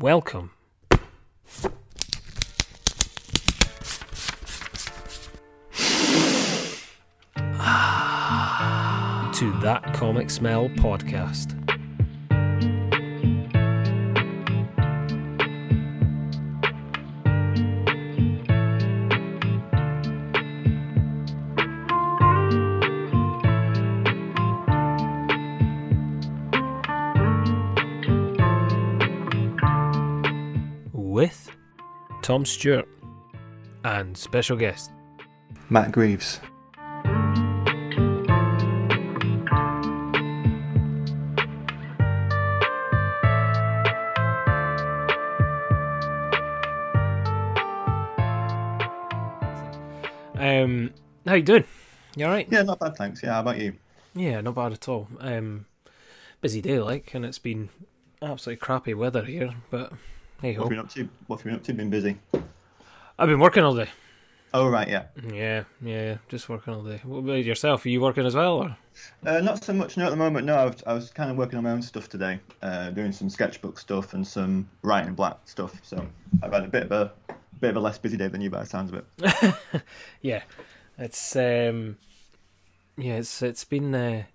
welcome. To That Comic Smell podcast. With Tom Stewart and special guest Matt Greaves. How you doing? You all right? Yeah, not bad, thanks. Yeah, how about you? Yeah, not bad at all. Busy day, like, and it's been absolutely crappy weather here, but hey ho. What have you been up to? Been busy? I've been working all day. Oh, right, yeah. Yeah, just working all day. What about yourself? Are you working as well? Or? Not so much, no, at the moment. No, I was kind of working on my own stuff today, doing some sketchbook stuff and some writing black stuff, so I've had a bit of a less busy day than you by the sounds of it. Yeah. It's been a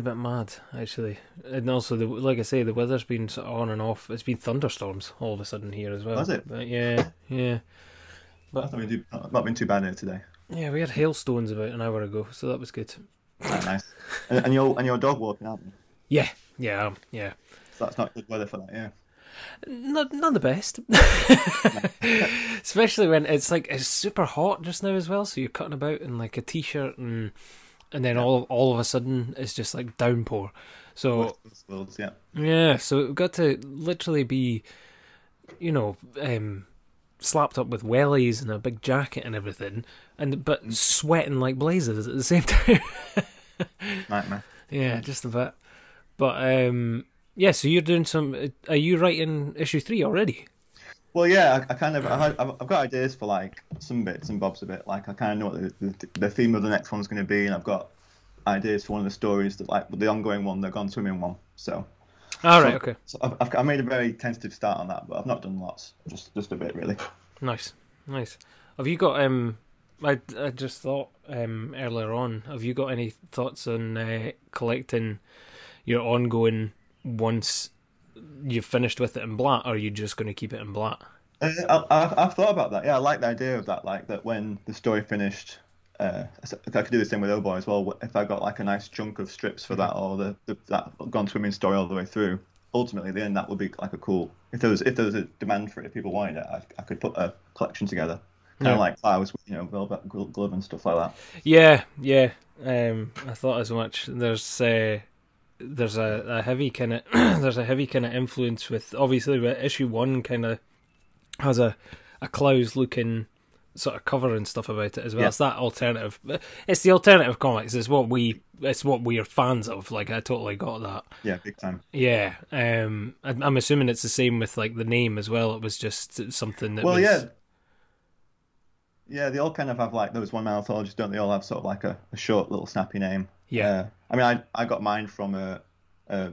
bit mad actually, and also like I say, the weather's been on and off. It's been thunderstorms all of a sudden here as well. Has it? But yeah. But I've not been too bad here today. Yeah, we had hailstones about an hour ago, so that was good. That's nice. And your dog walking, aren't you? Yeah. So that's not good weather for that, yeah. Not the best. Especially when it's super hot just now as well, so you're cutting about in like a t-shirt and then all of a sudden it's just like downpour. So yeah, so we've got to literally be, you know, slapped up with wellies and a big jacket and everything, but sweating like blazes at the same time. Nightmare. Yeah, just a bit. But yeah, so you're doing some. Are you writing issue 3 already? Well, yeah, I've got ideas for like some bits and bobs a bit. Like I kind of know what the theme of the next one's going to be, and I've got ideas for one of the stories that, like, the ongoing one, the Gone Swimming one. So. All right. Okay. So I made a very tentative start on that, but I've not done lots. Just a bit really. Nice. Have you got I just thought earlier on. Have you got any thoughts on collecting your ongoing? Once you've finished with it in black, or are you just going to keep it in black? I've thought about that. Yeah, I like the idea of that. Like that when the story finished, I could do the same with O-Boy as well. If I got like a nice chunk of strips for that, or that Gone Swimming story all the way through, ultimately at the end that would be like a cool. If there was a demand for it, if people wanted it, I could put a collection together, kind of like Klaus, you know, velvet glove and stuff like that. Yeah. I thought as much. There's a heavy kind of influence with, obviously, with issue 1 kind of has a Clowes looking sort of cover and stuff about it as well. Yeah. It's that alternative. It's the alternative comics. It's what we are fans of. Like, I totally got that. Yeah, big time. Yeah. I'm assuming it's the same with like the name as well. It was just something that. Well, was... yeah. They all kind of have like those one-man anthologies, don't they? All have sort of like a short little snappy name. Yeah. I mean, I got mine from a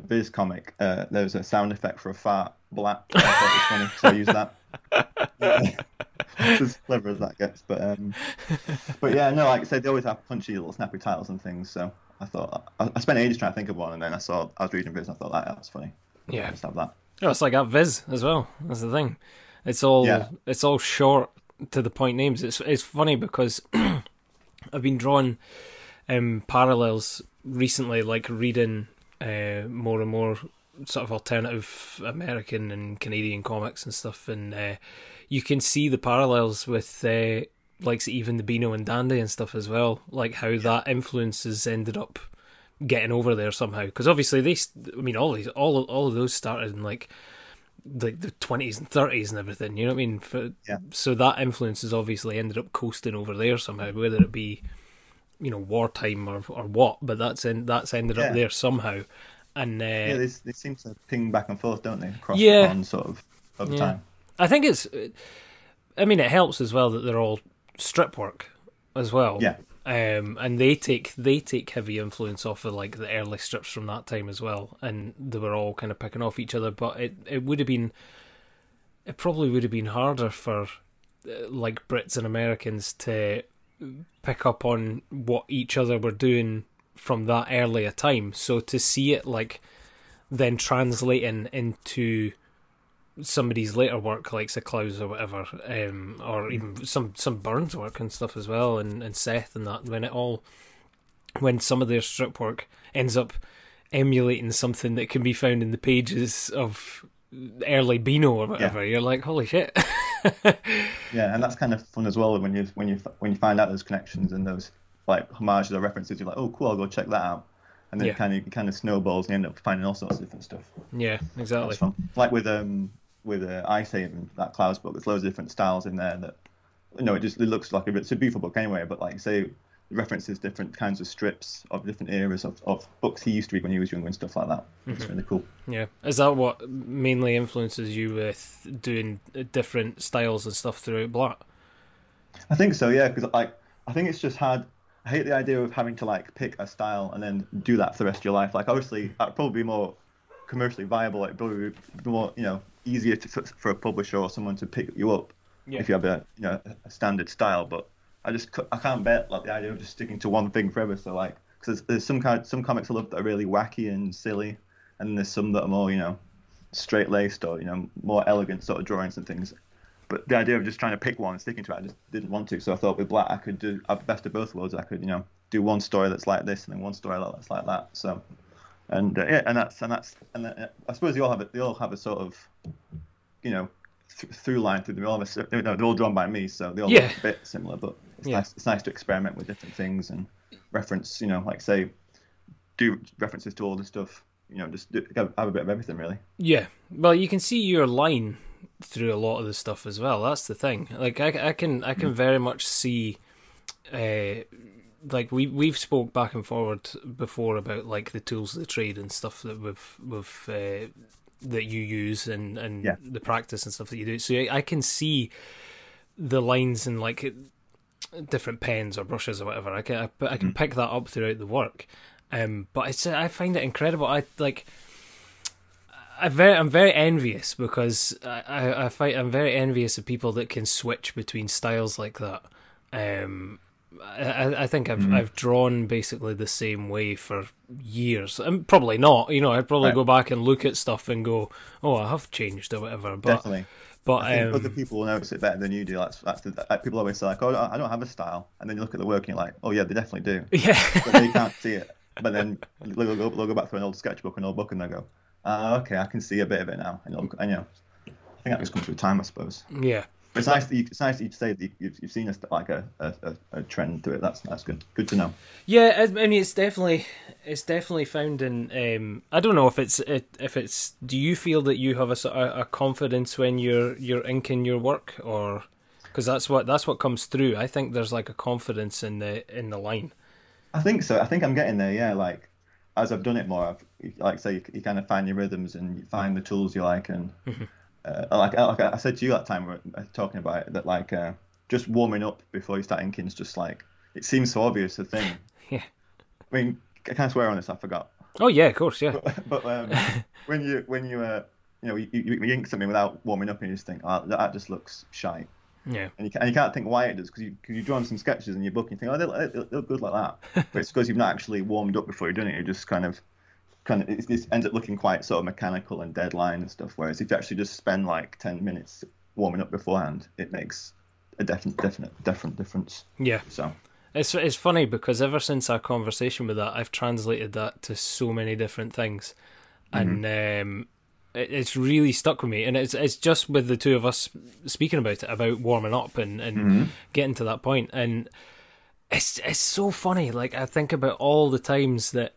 Viz comic. There was a sound effect for a fart black. I thought it was funny, so I used that. It's as clever as that gets. But yeah, no, like I said, they always have punchy little snappy titles and things. So I thought, I spent ages trying to think of one, and then I was reading Viz and I thought that was funny. Yeah. Just have that. Oh, it's like that Viz as well. That's the thing. It's all short to the point names. It's funny because I've been drawing... parallels recently, like reading more and more sort of alternative American and Canadian comics and stuff, and you can see the parallels with like even the Beano and Dandy and stuff as well, like how that influence has ended up getting over there somehow, because obviously all of those started in like the 20s and 30s and everything, you know what I mean? So that influence has obviously ended up coasting over there somehow, whether it be, you know, wartime or what, but that's ended up there somehow, and they seem to ping back and forth, don't they? Across on sort of over time. I think it's. I mean, it helps as well that they're all strip work as well. Yeah, And they take heavy influence off of like the early strips from that time as well, and they were all kind of picking off each other. But it probably would have been harder for like Brits and Americans to pick up on what each other were doing from that earlier time. So to see it like then translating into somebody's later work, like say Clowes or whatever, or even some Burns work and stuff as well, and Seth and that, when some of their strip work ends up emulating something that can be found in the pages of early Beano or whatever, you're like, holy shit. Yeah, and that's kind of fun as well when you find out those connections and those like homages or references. You're like, oh cool, I'll go check that out. And then it kind of snowballs and you end up finding all sorts of different stuff. Yeah, exactly. That's fun. Like with Ice Haven, that Klaus book, there's loads of different styles in there that, you know, it looks like it's a beautiful book anyway, but like say it references different kinds of strips of different eras of books he used to read when he was younger and stuff like that. Mm-hmm. It's really cool. Yeah. Is that what mainly influences you with doing different styles and stuff throughout Black? I think so, yeah, because like, I think it's just hard. I hate the idea of having to like pick a style and then do that for the rest of your life. Like obviously that'd probably be more commercially viable. It'd probably be more, you know, easier for a publisher or someone to pick you up if you have a standard style. But I can't bear like the idea of just sticking to one thing forever. So like, because there's some comics I love that are really wacky and silly, and there's some that are more, you know, straight laced or, you know, more elegant sort of drawings and things. But the idea of just trying to pick one and sticking to it, I just didn't want to. So I thought with Black, I could do the best of both worlds. I could, you know, do one story that's like this and then one story that's like that. So, and I suppose they all have a sort of, you know, through line through them. They're all drawn by me, so they all look a bit similar. But it's nice. It's nice to experiment with different things and reference, you know, like say, do references to all this stuff. You know, just have a bit of everything really. Yeah. Well, you can see your line through a lot of the stuff as well. That's the thing. Like I can very much see, like we've spoke back and forward before about like the tools of the trade and stuff that we've that you use and the practice and stuff that you do. So I can see the lines in like different pens or brushes or whatever. I can pick that up throughout the work. But I find it incredible. I'm very envious of people that can switch between styles like that. I think I've drawn basically the same way for years. I'm probably not, you know. I'd probably go back and look at stuff and go, "Oh, I have changed" or whatever. But, definitely. But I think other people will notice it better than you do. That's people always say, like, "Oh, I don't have a style," and then you look at the work and you're like, "Oh yeah, they definitely do." Yeah. But they can't see it. But then they'll go back through an old sketchbook, an old book, and they'll go, okay, I can see a bit of it now. I know. I think that just comes with time, I suppose. Yeah. But it's nice that you say that you've seen a trend through it. That's good. Good to know. Yeah, I mean, it's definitely found in. I don't know if it's. Do you feel that you have a confidence when you're inking your work, or because that's what comes through? I think there's like a confidence in the line. I think so. I think I'm getting there. Yeah, like. As I've done it more, you kind of find your rhythms and you find the tools you like. And like I said to you that time, we were talking about it, that like just warming up before you start inking is just like, it seems so obvious a thing. Yeah. I mean, I can't swear on this. I forgot. Oh yeah, of course, yeah. But when you ink something without warming up, and you just think, oh, that just looks shite. Yeah, and you can't think why it does, because you draw on some sketches in your book and you think, oh, they look good like that, but it's because you've not actually warmed up before you've done it. You just kind of it ends up looking quite sort of mechanical and deadline and stuff. Whereas if you actually just spend like 10 minutes warming up beforehand, it makes a definite difference. Yeah. So it's funny because ever since our conversation with that, I've translated that to so many different things, and. It's really stuck with me, and it's just with the two of us speaking about it, about warming up and getting to that point. And it's so funny. Like I think about all the times that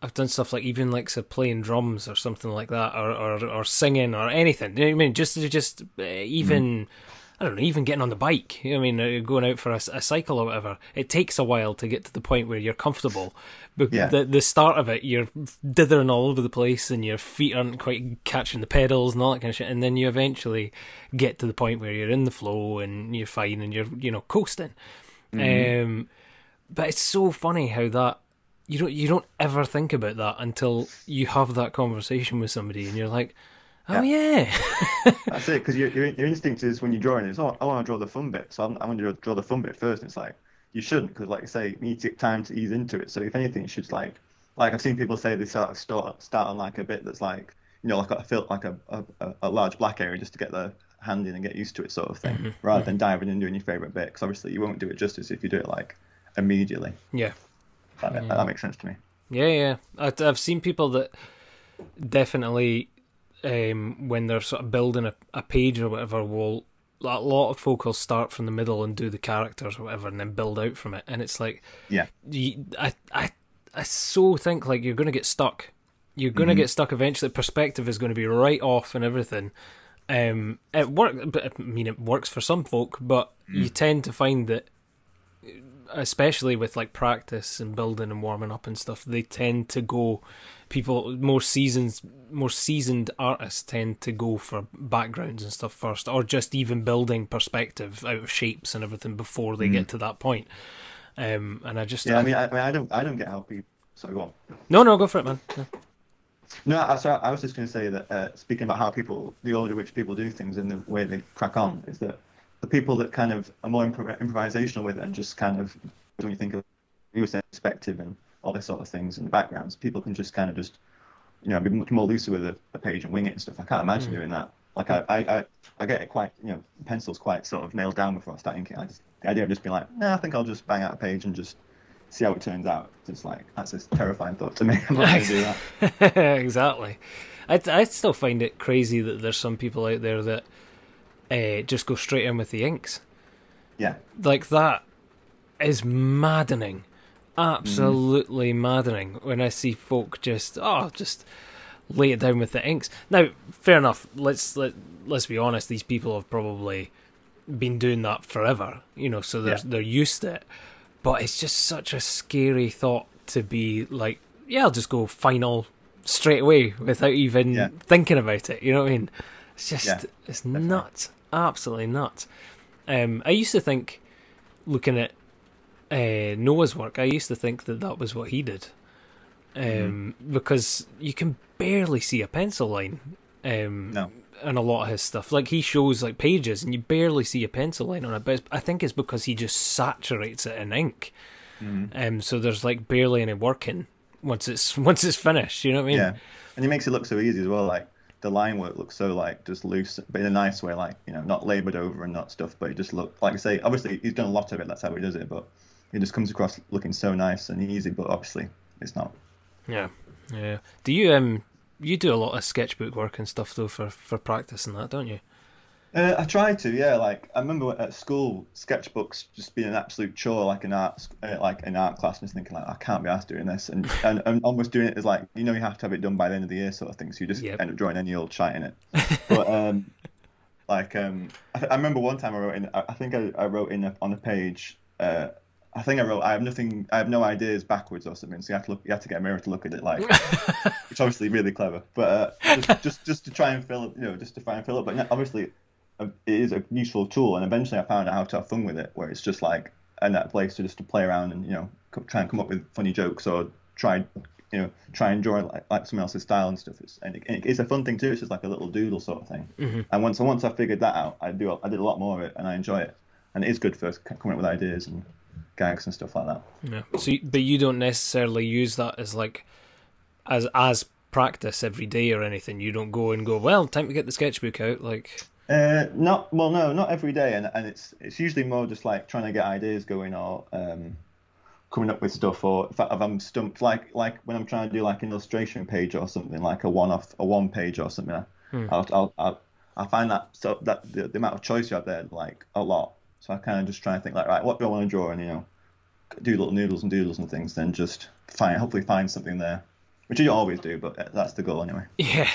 I've done stuff like even like so playing drums or something like that, or singing or anything. You know what I mean? Just even I don't know, even getting on the bike. You know what I mean, going out for a cycle or whatever. It takes a while to get to the point where you're comfortable. But the start of it, you're dithering all over the place and your feet aren't quite catching the pedals and all that kind of shit. And then you eventually get to the point where you're in the flow and you're fine and you're, you know, coasting. Mm-hmm. But it's so funny how that you don't ever think about that until you have that conversation with somebody, and you're like, oh yeah. That's it, because your instinct is when you're drawing it's, oh, I want to draw the fun bit, so I'm going to draw the fun bit first. And it's like, you shouldn't, because like I say, you need to take time to ease into it. So if anything, you should like I've seen people say they start on like a bit that's like, you know, like I felt like a large black area just to get the hand in and get used to it, sort of thing, mm-hmm. rather than diving and doing your favorite bit, because obviously you won't do it justice if you do it like immediately. Yeah, that makes sense to me. Yeah, I've seen people that definitely when they're sort of building a page or whatever, will a lot of folk will start from the middle and do the characters or whatever, and then build out from it. And it's like, yeah, I so think like you're going to get stuck. You're going to get stuck eventually. Perspective is going to be right off and everything. It works for some folk, but you tend to find that, especially with like practice and building and warming up and stuff, they tend to go. People more seasoned artists tend to go for backgrounds and stuff first, or just even building perspective out of shapes and everything before they get to that point. And I just I don't get how people. So go on. No, go for it, man. Yeah. No, so I was just going to say that speaking about how people, the order in which people do things and the way they crack on, is that the people that kind of are more improvisational with it and just kind of, when you think of perspective and all this sort of things and backgrounds, people can just kind of just, you know, be much more looser with a page and wing it and stuff. I can't imagine doing that. Like I get it quite, you know, pencils quite sort of nailed down before I start inking. The idea of just being like, I think I'll just bang out a page and just see how it turns out. It's like, that's a terrifying thought to me. I'm not going to do that. Exactly. I still find it crazy that there's some people out there that just go straight in with the inks. Yeah. Like, that is maddening. Absolutely maddening when I see folk just lay it down with the inks. Now, fair enough. Let's be honest. These people have probably been doing that forever, you know, so they're used to it. But it's just such a scary thought to be like, I'll just go final straight away without even thinking about it. You know what I mean? It's just, it's definitely nuts. Absolutely nuts. I used to think, looking at Noah's work, I used to think that was what he did. Because you can barely see a pencil line in a lot of his stuff. Like, he shows like pages and you barely see a pencil line on it, but I think it's because he just saturates it in ink. So there's like barely any work in once it's finished, you know what I mean? Yeah, and he makes it look so easy as well. Like, the line work looks so like just loose, but in a nice way, like, you know, not laboured over and not stuff, but it just look, like I say, obviously he's done a lot of it, that's how he does it, but it just comes across looking so nice and easy, but obviously it's not. Yeah. Do you you do a lot of sketchbook work and stuff, though, for practice and that, don't you? I try to, yeah. Like, I remember at school, sketchbooks just being an absolute chore, like an art class, and just thinking, like, I can't be asked doing this. And almost doing it is like, you know, you have to have it done by the end of the year sort of thing, so you just end up drawing any old shite in it. But, I remember one time I wrote in on a page, I have no ideas backwards or something. So you have to get a mirror to look at it, like, which obviously really clever. But just to try and fill up, you know, But obviously, it is a useful tool, and eventually I found out how to have fun with it, where it's just like in that place to play around and, you know, try and come up with funny jokes or try and draw like someone else's style and stuff. It's a fun thing too. It's just like a little doodle sort of thing. Mm-hmm. And once I figured that out, I did a lot more of it, and I enjoy it. And it is good for coming up with ideas and gags and stuff like that. Yeah. So, but you don't necessarily use that as like as practice every day or anything. You don't go, well, time to get the sketchbook out, like. Not every day, and it's usually more just like trying to get ideas going or coming up with stuff. Or if I'm stumped, like when I'm trying to do like an illustration page or something, like a one page or something, I find that the amount of choice you have there, like, a lot. So I kind of just try and think, like, right, what do I want to draw? And, you know, do little doodles and things, then just hopefully find something there, which you always do, but that's the goal anyway. Yeah.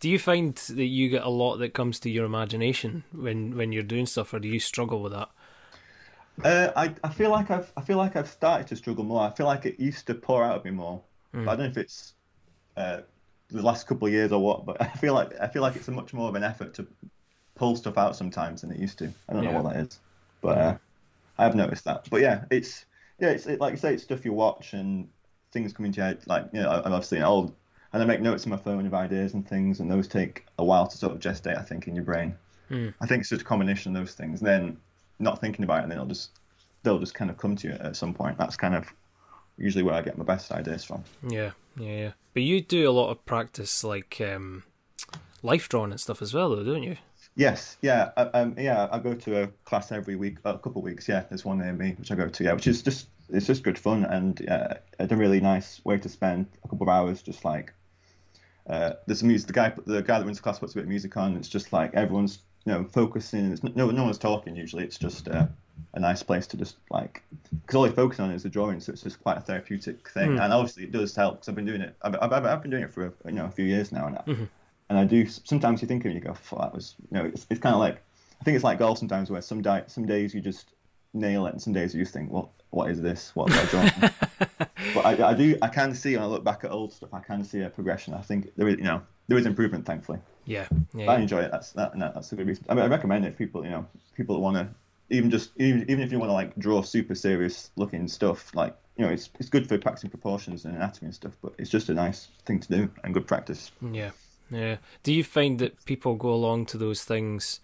Do you find that you get a lot that comes to your imagination when you're doing stuff, or do you struggle with that? I feel like I've started to struggle more. I feel like it used to pour out of me more. But I don't know if it's the last couple of years or what, but I feel like it's a much more of an effort to pull stuff out sometimes than it used to. I don't know what that is. But I have noticed that. But yeah, it's yeah, it's like you say, it's stuff you watch and things come into your head. Like, you know, I've seen old, and I make notes on my phone of ideas and things, and those take a while to sort of gestate, I think, in your brain. I think it's just a combination of those things. And then not thinking about it, and then they'll just kind of come to you at some point. That's kind of usually where I get my best ideas from. Yeah. But you do a lot of practice, like life drawing and stuff as well, though, don't you? Yes, yeah, I go to a class every week, a couple of weeks. Yeah, there's one near me which I go to. Yeah, which is just good fun, and it's a really nice way to spend a couple of hours. Just like there's some music. The guy that runs the class puts a bit of music on. And it's just like everyone's, you know, focusing. It's no one's talking usually. It's just a nice place to just like, because all they focus on is the drawing, so it's just quite a therapeutic thing. And obviously it does help because I've been doing it. I've been doing it for a few years now. And I do. Sometimes you think of it and you go, oh, that was, you know, it's kind of like, I think it's like golf sometimes, where some days you just nail it, and some days you just think, well, what is this? What have I done? But I can see, when I look back at old stuff, I can see a progression. I think there is improvement, thankfully. Yeah. I enjoy it. That's a good reason. I mean, I recommend it if people that want to, even if you want to like draw super serious looking stuff, like, you know, it's good for practicing proportions and anatomy and stuff, but it's just a nice thing to do and good practice. Yeah. Do you find that people go along to those things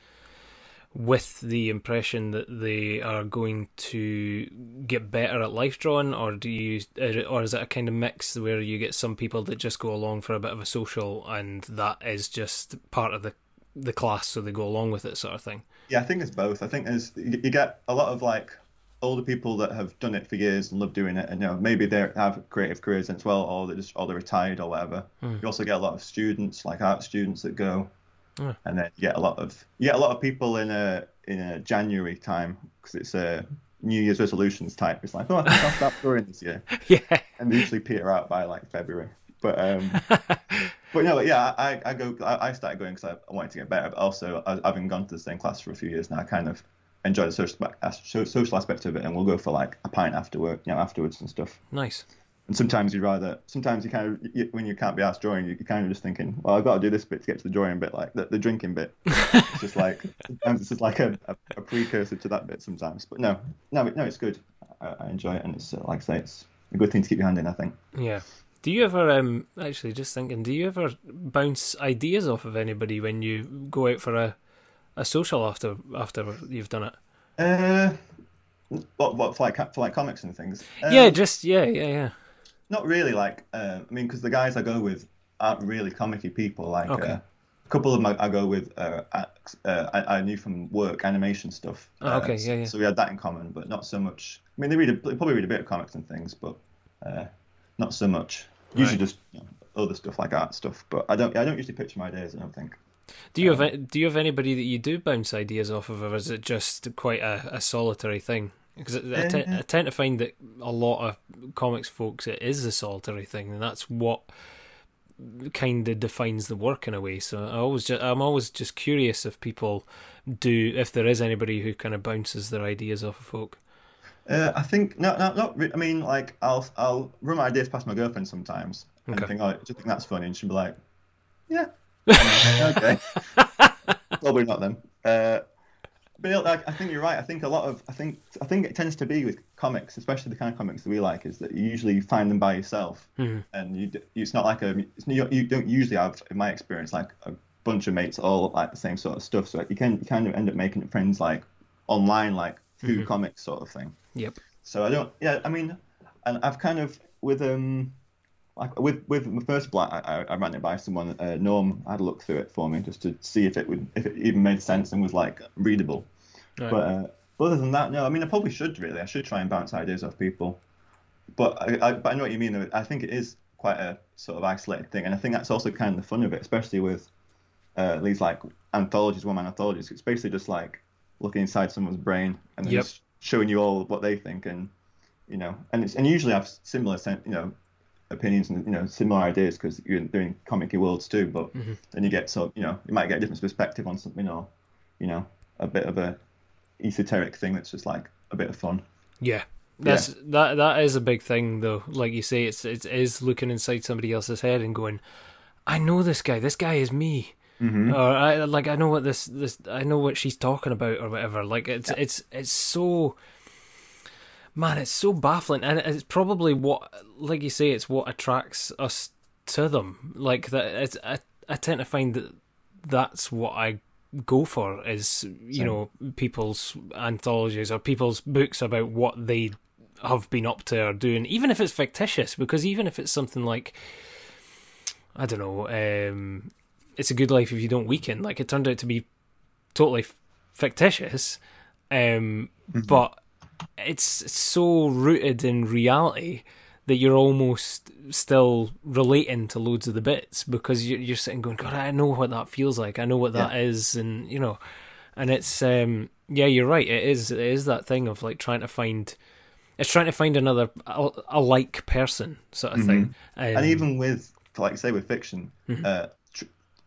with the impression that they are going to get better at life drawing, or is it a kind of mix where you get some people that just go along for a bit of a social, and that is just part of the class, so they go along with it, sort of thing? Yeah, I think it's both. I think you get a lot of like older people that have done it for years and love doing it, and, you know, maybe they have creative careers as well, or they're retired or whatever. You also get a lot of students, like art students, that go, and then you get a lot of people in a January time, because it's a New Year's resolutions type. It's like, oh, I think I'll start drawing this year, and they usually peter out by like February. But but no, yeah, I started going because I wanted to get better, but also having gone to the same class for a few years now, I kind of enjoy the social aspect of it, and we'll go for like a pint after work, you know, afterwards and stuff. Nice. And sometimes you kind of, when you can't be asked drawing, you're kind of just thinking, well, I've got to do this bit to get to the drawing bit, like the drinking bit. It's just like, sometimes it's just like a precursor to that bit sometimes. But no, it's good. I enjoy it, and it's like I say, it's a good thing to keep your hand in, I think. Yeah. Do you ever, actually just thinking, do you ever bounce ideas off of anybody when you go out for a social after you've done it? What for like comics and things? Yeah. Not really, like, I mean, because the guys I go with aren't really comic-y people. Like, a couple of them I go with, I knew from work, animation stuff. So we had that in common, but not so much. I mean, they probably read a bit of comics and things, but not so much. Usually just, you know, other stuff like art stuff. But I don't usually picture my ideas, I don't think. Do you have anybody that you do bounce ideas off of, or is it just quite a solitary thing? Because I tend to find that a lot of comics folks, it is a solitary thing, and that's what kind of defines the work in a way. So I'm always just curious if people do, if there is anybody who kind of bounces their ideas off of folk. I think not. I mean, like I'll run my ideas past my girlfriend sometimes, and think, oh, do you think that's funny? And she'll be like, yeah. Okay. Probably not then. But I think you're right. I think it tends to be with comics, especially the kind of comics that we like, is that you usually find them by yourself, and you don't usually have, in my experience, like a bunch of mates all like the same sort of stuff. So you can kind of end up making friends like online, like through comics sort of thing. Yep. So and I've kind of with my first Black, I ran it by someone. Norm had a look through it for me just to see if it even made sense and was like readable. Right. But other than that, no. I mean, I probably should really. I should try and bounce ideas off people. But I know what you mean. I think it is quite a sort of isolated thing, and I think that's also kind of the fun of it, especially with these like anthologies, one-man anthologies. It's basically just like looking inside someone's brain and then just showing you all what they think, and you know, and usually have similar, you know, opinions and, you know, similar ideas, because you're doing comic-y worlds too, but then you get, so, you know, you might get a different perspective on something, or, you know, a bit of a esoteric thing that's just like a bit of fun. That is a big thing though, like you say, it is looking inside somebody else's head and going, I know this guy is me, or I know what this I know what she's talking about, or whatever. Like it's so man, it's so baffling, and it's probably what, like you say, it's what attracts us to them. Like that, it's, I tend to find that that's what I go for is, you know, people's anthologies or people's books about what they have been up to or doing, even if it's fictitious, because even if it's something like, I don't know, It's a Good Life If You Don't Weaken, like it turned out to be totally fictitious, but it's so rooted in reality that you're almost still relating to loads of the bits because you're sitting going, God, I know what that feels like, I know what that is, and you know, and it's yeah, you're right, it is that thing of like trying to find, it's trying to find another a like person sort of thing, and even with, like say, with fiction,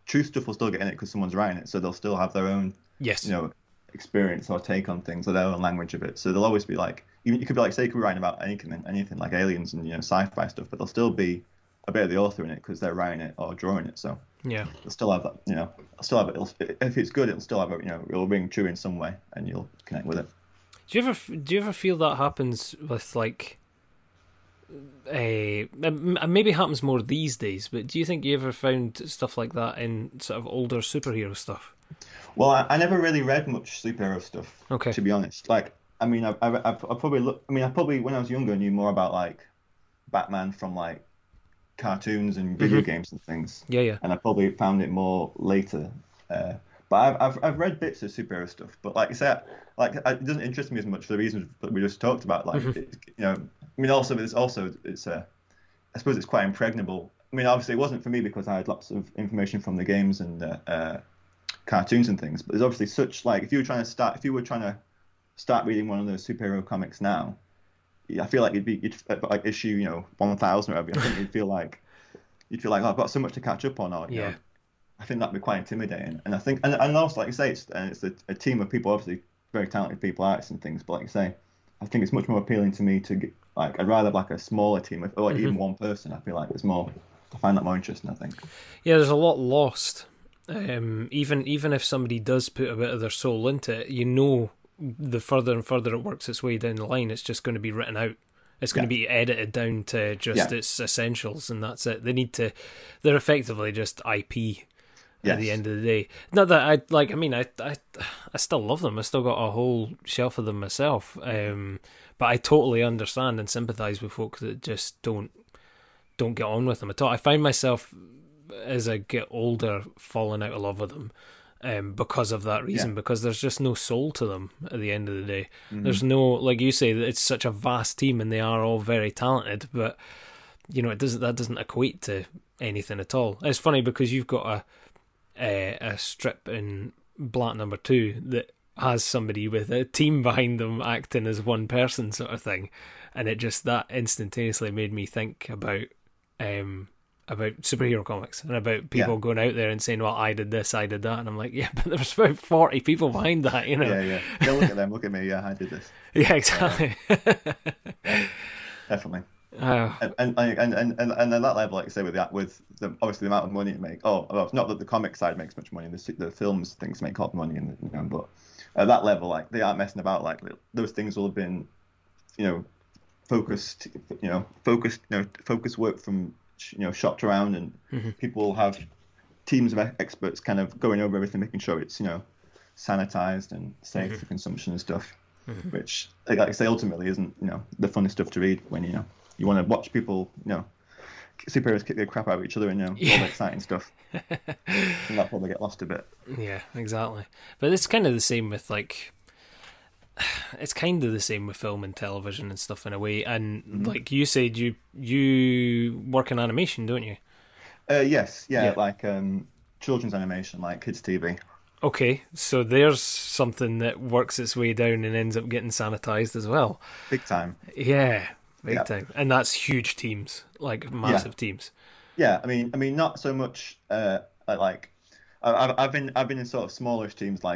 true stuff will still get in it because someone's writing it, so they'll still have their own you know, experience or take on things, or their own language of it. So they'll always be like, you could be like, say, you could be writing about anything like aliens and, you know, sci-fi stuff, but there'll still be a bit of the author in it because they're writing it or drawing it. So yeah, they'll still have that, you know, if it's good, it'll still have a, you know, it'll ring true in some way, and you'll connect with it. Do you ever feel that happens with like maybe happens more these days, but do you think you ever found stuff like that in sort of older superhero stuff? Well, I never really read much superhero stuff, to be honest. Like, I mean, I probably, when I was younger, knew more about like Batman from like cartoons and video games and things. Yeah. And I probably found it more later. But I've read bits of superhero stuff, but like I said, like it doesn't interest me as much for the reasons that we just talked about. Like, it, you know, I mean, it's I suppose it's quite impregnable. I mean, obviously, it wasn't for me because I had lots of information from the games and cartoons and things, but there's obviously such, like, if you were trying to start reading one of those superhero comics now, I feel like you'd like issue, you know, 1000 or whatever. I think you'd feel like, oh, I've got so much to catch up on, or you know, I think that'd be quite intimidating. And I think, and also, like you say, it's a team of people, obviously very talented people, artists and things, but like you say, I think it's much more appealing to me to get, like, I'd rather have like a smaller team, or like even one person. I feel like it's more, I find that more interesting, I think. Yeah, there's a lot lost. Even if somebody does put a bit of their soul into it, you know, the further and further it works its way down the line, it's just going to be written out. It's going to be edited down to just its essentials, and that's it. They're effectively just IP at the end of the day. Not that I still love them. I still got a whole shelf of them myself. But I totally understand and sympathise with folk that just don't get on with them at all. I find myself, as I get older, falling out of love with them because of that reason, because there's just no soul to them at the end of the day. There's no, like you say, it's such a vast team and they are all very talented, but you know, that doesn't equate to anything at all. It's funny because you've got a strip in Black Number 2 that has somebody with a team behind them acting as one person sort of thing, and it just, that instantaneously made me think about superhero comics and about people going out there and saying, well, I did this, I did that, and I'm like, yeah, but there's about 40 people behind that, you know. Yeah, look at them, look at me, yeah, I did this. Yeah, exactly. Yeah, definitely. Oh. And at that level, like I say, with the obviously the amount of money it makes, well, it's not that the comic side makes much money, the films things make hot money, and you know, but at that level, like, they aren't messing about. Like, those things will have been, you know, focused work from, you know, shopped around, and people will have teams of experts kind of going over everything, making sure it's, you know, sanitized and safe for consumption and stuff, which, like I say, ultimately isn't, you know, the funnest stuff to read when, you know, you want to watch people, you know, superheroes kick the crap out of each other and, you know, all the exciting stuff. And that's where they get lost a bit. Yeah, exactly. But it's kind of the same with, like, it's kind of the same with film and television and stuff in a way. And like you said, you work in animation, don't you? Yes, yeah. Like children's animation, like kids' TV. Okay, so there's something that works its way down and ends up getting sanitized as well. Big time. Yeah. Big time, and that's huge teams, like massive teams. Yeah, I mean, not so much. Like, I've been in sort of smallish teams, I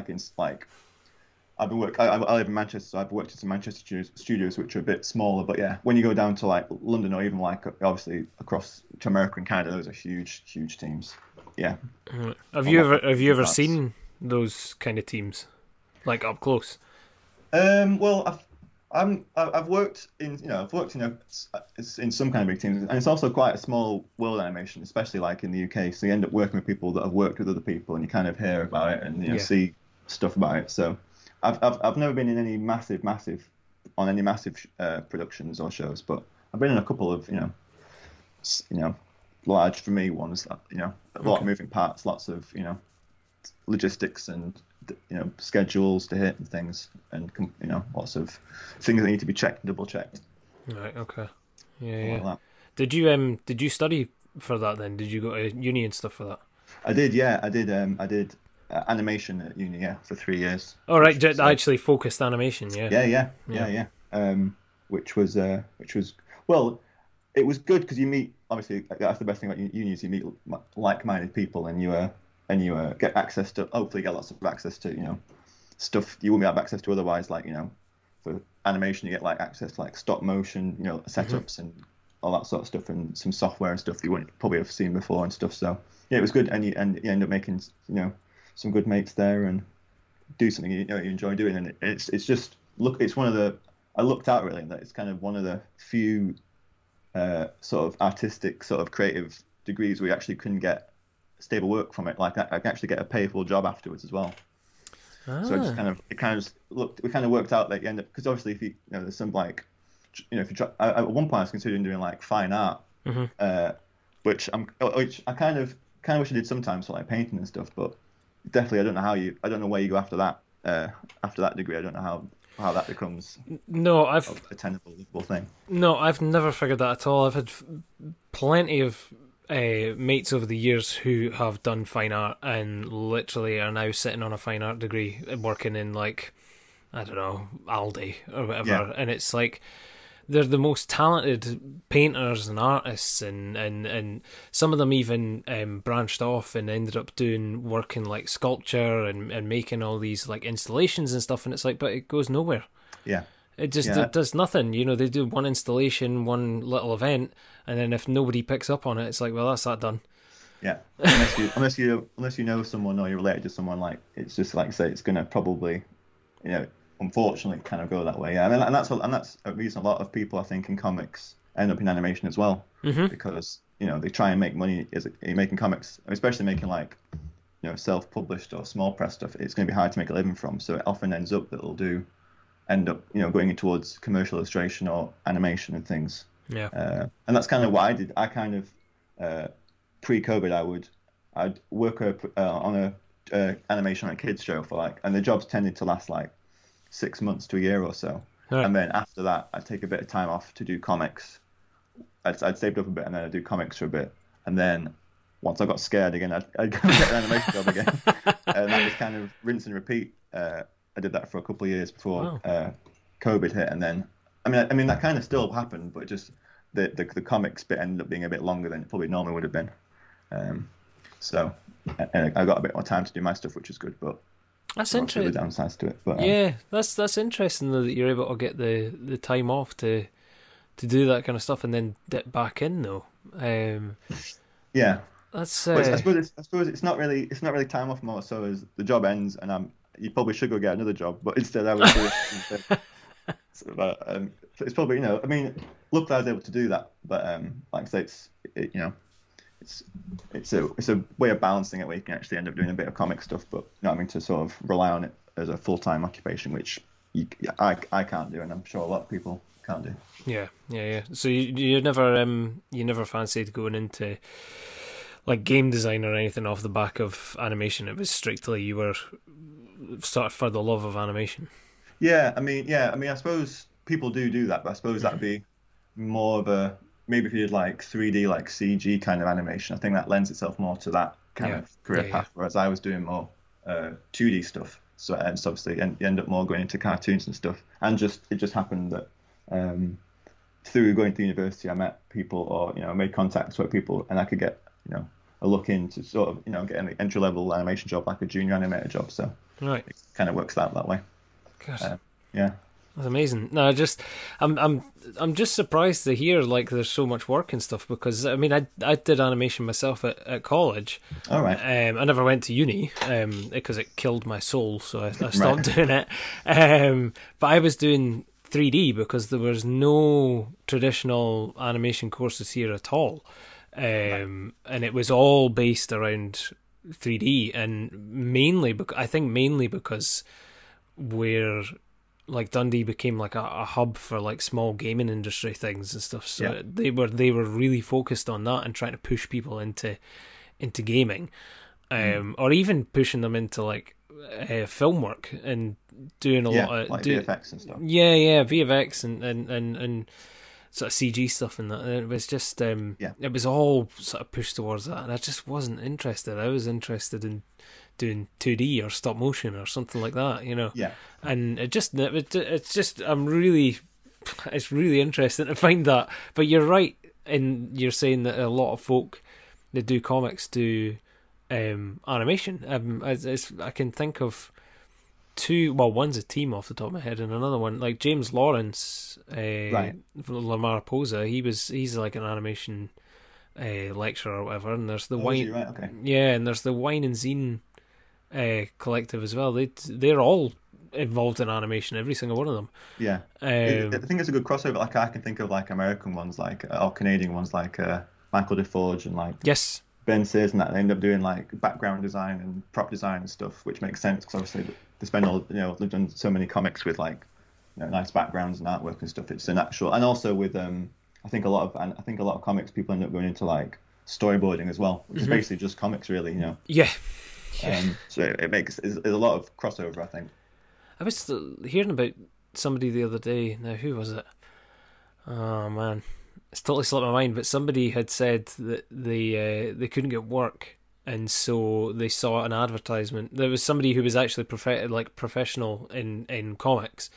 live in Manchester, so I've worked in some Manchester studios which are a bit smaller. But yeah, when you go down to like London, or even like obviously across to America and Canada, those are huge teams. Yeah. Have you ever seen those kind of teams, like up close? Well, I've I've worked in some kind of big teams, and it's also quite a small world animation, especially like in the UK. So you end up working with people that have worked with other people, and you kind of hear about it and see stuff about it. So I've never been in any massive productions or shows, but I've been in a couple of large for me ones. Lot of moving parts, lots of logistics and schedules to hit and things, and lots of things that need to be checked and double checked. Right. Okay. Yeah. Like did you study for that then? Did you go to uni and stuff for that? I did. Yeah, I did. I did animation at uni. Yeah, for 3 years. All right. So, actually focused animation. Yeah. Yeah. Which was well, it was good because you meet. Obviously, that's the best thing about uni is you meet like-minded people, and you get access to, hopefully get lots of access to, stuff you wouldn't have access to otherwise. Like, for animation, you get like access to like stop motion, setups and all that sort of stuff, and some software and stuff you wouldn't probably have seen before and stuff. So yeah, it was good, and you end up making some good mates there and do something you enjoy doing, and it's one of the I looked out really that it's kind of one of the few sort of artistic sort of creative degrees where you actually couldn't get stable work from it. Like I can actually get a payable job afterwards as well. So it just kind of worked out that you end up, because obviously if you there's some if you try, at one point I was considering doing like fine art, which I kind of wish I did sometimes for like painting and stuff, but definitely I don't know where you go after that degree. I don't know how that becomes a tenable thing. No, I've never figured that at all. I've had plenty of mates over the years who have done fine art and literally are now sitting on a fine art degree and working in Aldi or whatever, and it's like they're the most talented painters and artists, and some of them even branched off and ended up doing work in like sculpture and making all these like installations and stuff, and it's like, but it goes nowhere. Yeah. It just it does nothing. They do one installation, one little event, and then if nobody picks up on it, it's like, well, that's that done. Yeah. Unless you know someone or you're related to someone, like it's just like say it's gonna probably, unfortunately kind of go that way. Yeah. And that's a reason a lot of people I think in comics end up in animation as well, because they try and make money making comics, especially making like self-published or small press stuff. It's going to be hard to make a living from, so it often ends up that it'll end up going towards commercial illustration or animation and things. Yeah. And that's kind of what I did. I kind of pre-COVID I'd work on a animation on a kids show for and the jobs tended to last 6 months to a year or so. Right. And then after that I'd take a bit of time off to do comics. I'd saved up a bit and then I'd do comics for a bit, and then once I got scared again I'd go get an animation job again, and that was kind of rinse and repeat. I did that for a couple of years before COVID hit, and then I mean that kind of still happened, but just the comics bit ended up being a bit longer than it probably normally would have been. So I got a bit more time to do my stuff, which is good, but that's interesting. The downsides to it, but yeah, that's interesting though, that you're able to get the time off to do that kind of stuff and then dip back in though. Yeah, that's. I suppose it's not really time off more. So as the job ends and you probably should go get another job, but instead I would do it instead. So, it's probably, luckily I was able to do that, but like I say, it's a way of balancing it where you can actually end up doing a bit of comic stuff, but to sort of rely on it as a full-time occupation, which I can't do, and I'm sure a lot of people can't do. Yeah. So you never fancied going into like game design or anything off the back of animation? It was strictly you were sort of for the love of animation. I suppose people do that, but I suppose that'd be more of a, maybe if you did like 3D like CG kind of animation, I think that lends itself more to that kind of career path, whereas I was doing more 2D stuff, so and obviously you end up more going into cartoons and stuff, and it just happened that through going to university I met people or made contacts with people, and I could get a look into sort of get an entry level animation job, like a junior animator job, so right, it kind of works out that way. Gosh. Yeah, that's amazing. No, I'm just surprised to hear there's so much work and stuff, because I did animation myself at college. All right. I never went to uni because it killed my soul, so I stopped doing it. But I was doing 3D because there was no traditional animation courses here at all. And it was all based around 3D, and mainly because where like Dundee became like a hub for like small gaming industry things and stuff. So yeah, they were really focused on that and trying to push people into gaming, or even pushing them into like film work and doing a lot of like VFX and stuff. Yeah, VFX and sort of CG stuff and that. And it was just it was all sort of pushed towards that, and I just wasn't interested. I was interested in doing 2D or stop motion or something like that, you know. Yeah. And it's really interesting to find that. But you're right in you're saying that a lot of folk that do comics do animation. I can think of two. Well, one's a team off the top of my head, and another one like James Lawrence, La Mariposa. He's like an animation lecturer or whatever. And there's the Wine, right? Okay. Yeah, and there's the Wine and Zine collective as well. They're all involved in animation, every single one of them. Yeah, I think it's a good crossover. Like I can think of like American ones, like or Canadian ones, like Michael DeForge and like yes. Ben says and that they end up doing like background design and prop design and stuff, which makes sense because obviously they spend all they've done so many comics with like nice backgrounds and artwork and stuff. It's a natural, and also with I think a lot of comics people end up going into like storyboarding as well, which is basically just comics really. So it makes there's a lot of crossover. I think I was hearing about somebody the other day. Now who was it? Oh man. It's totally slipped my mind, but somebody had said that they couldn't get work, and so they saw an advertisement. There was somebody who was actually professional in comics,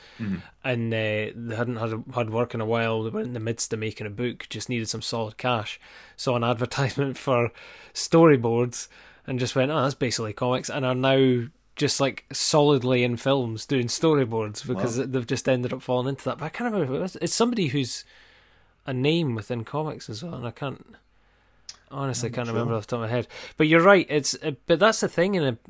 and they hadn't had work in a while. They were in the midst of making a book, just needed some solid cash. Saw an advertisement for storyboards, and just went, "Oh, that's basically comics," and are now just like solidly in films doing storyboards because they've just ended up falling into that. But I can't remember who it was. It's somebody who's a name within comics as well, and I can't remember off the top of my head. But you're right. It's but that's the thing in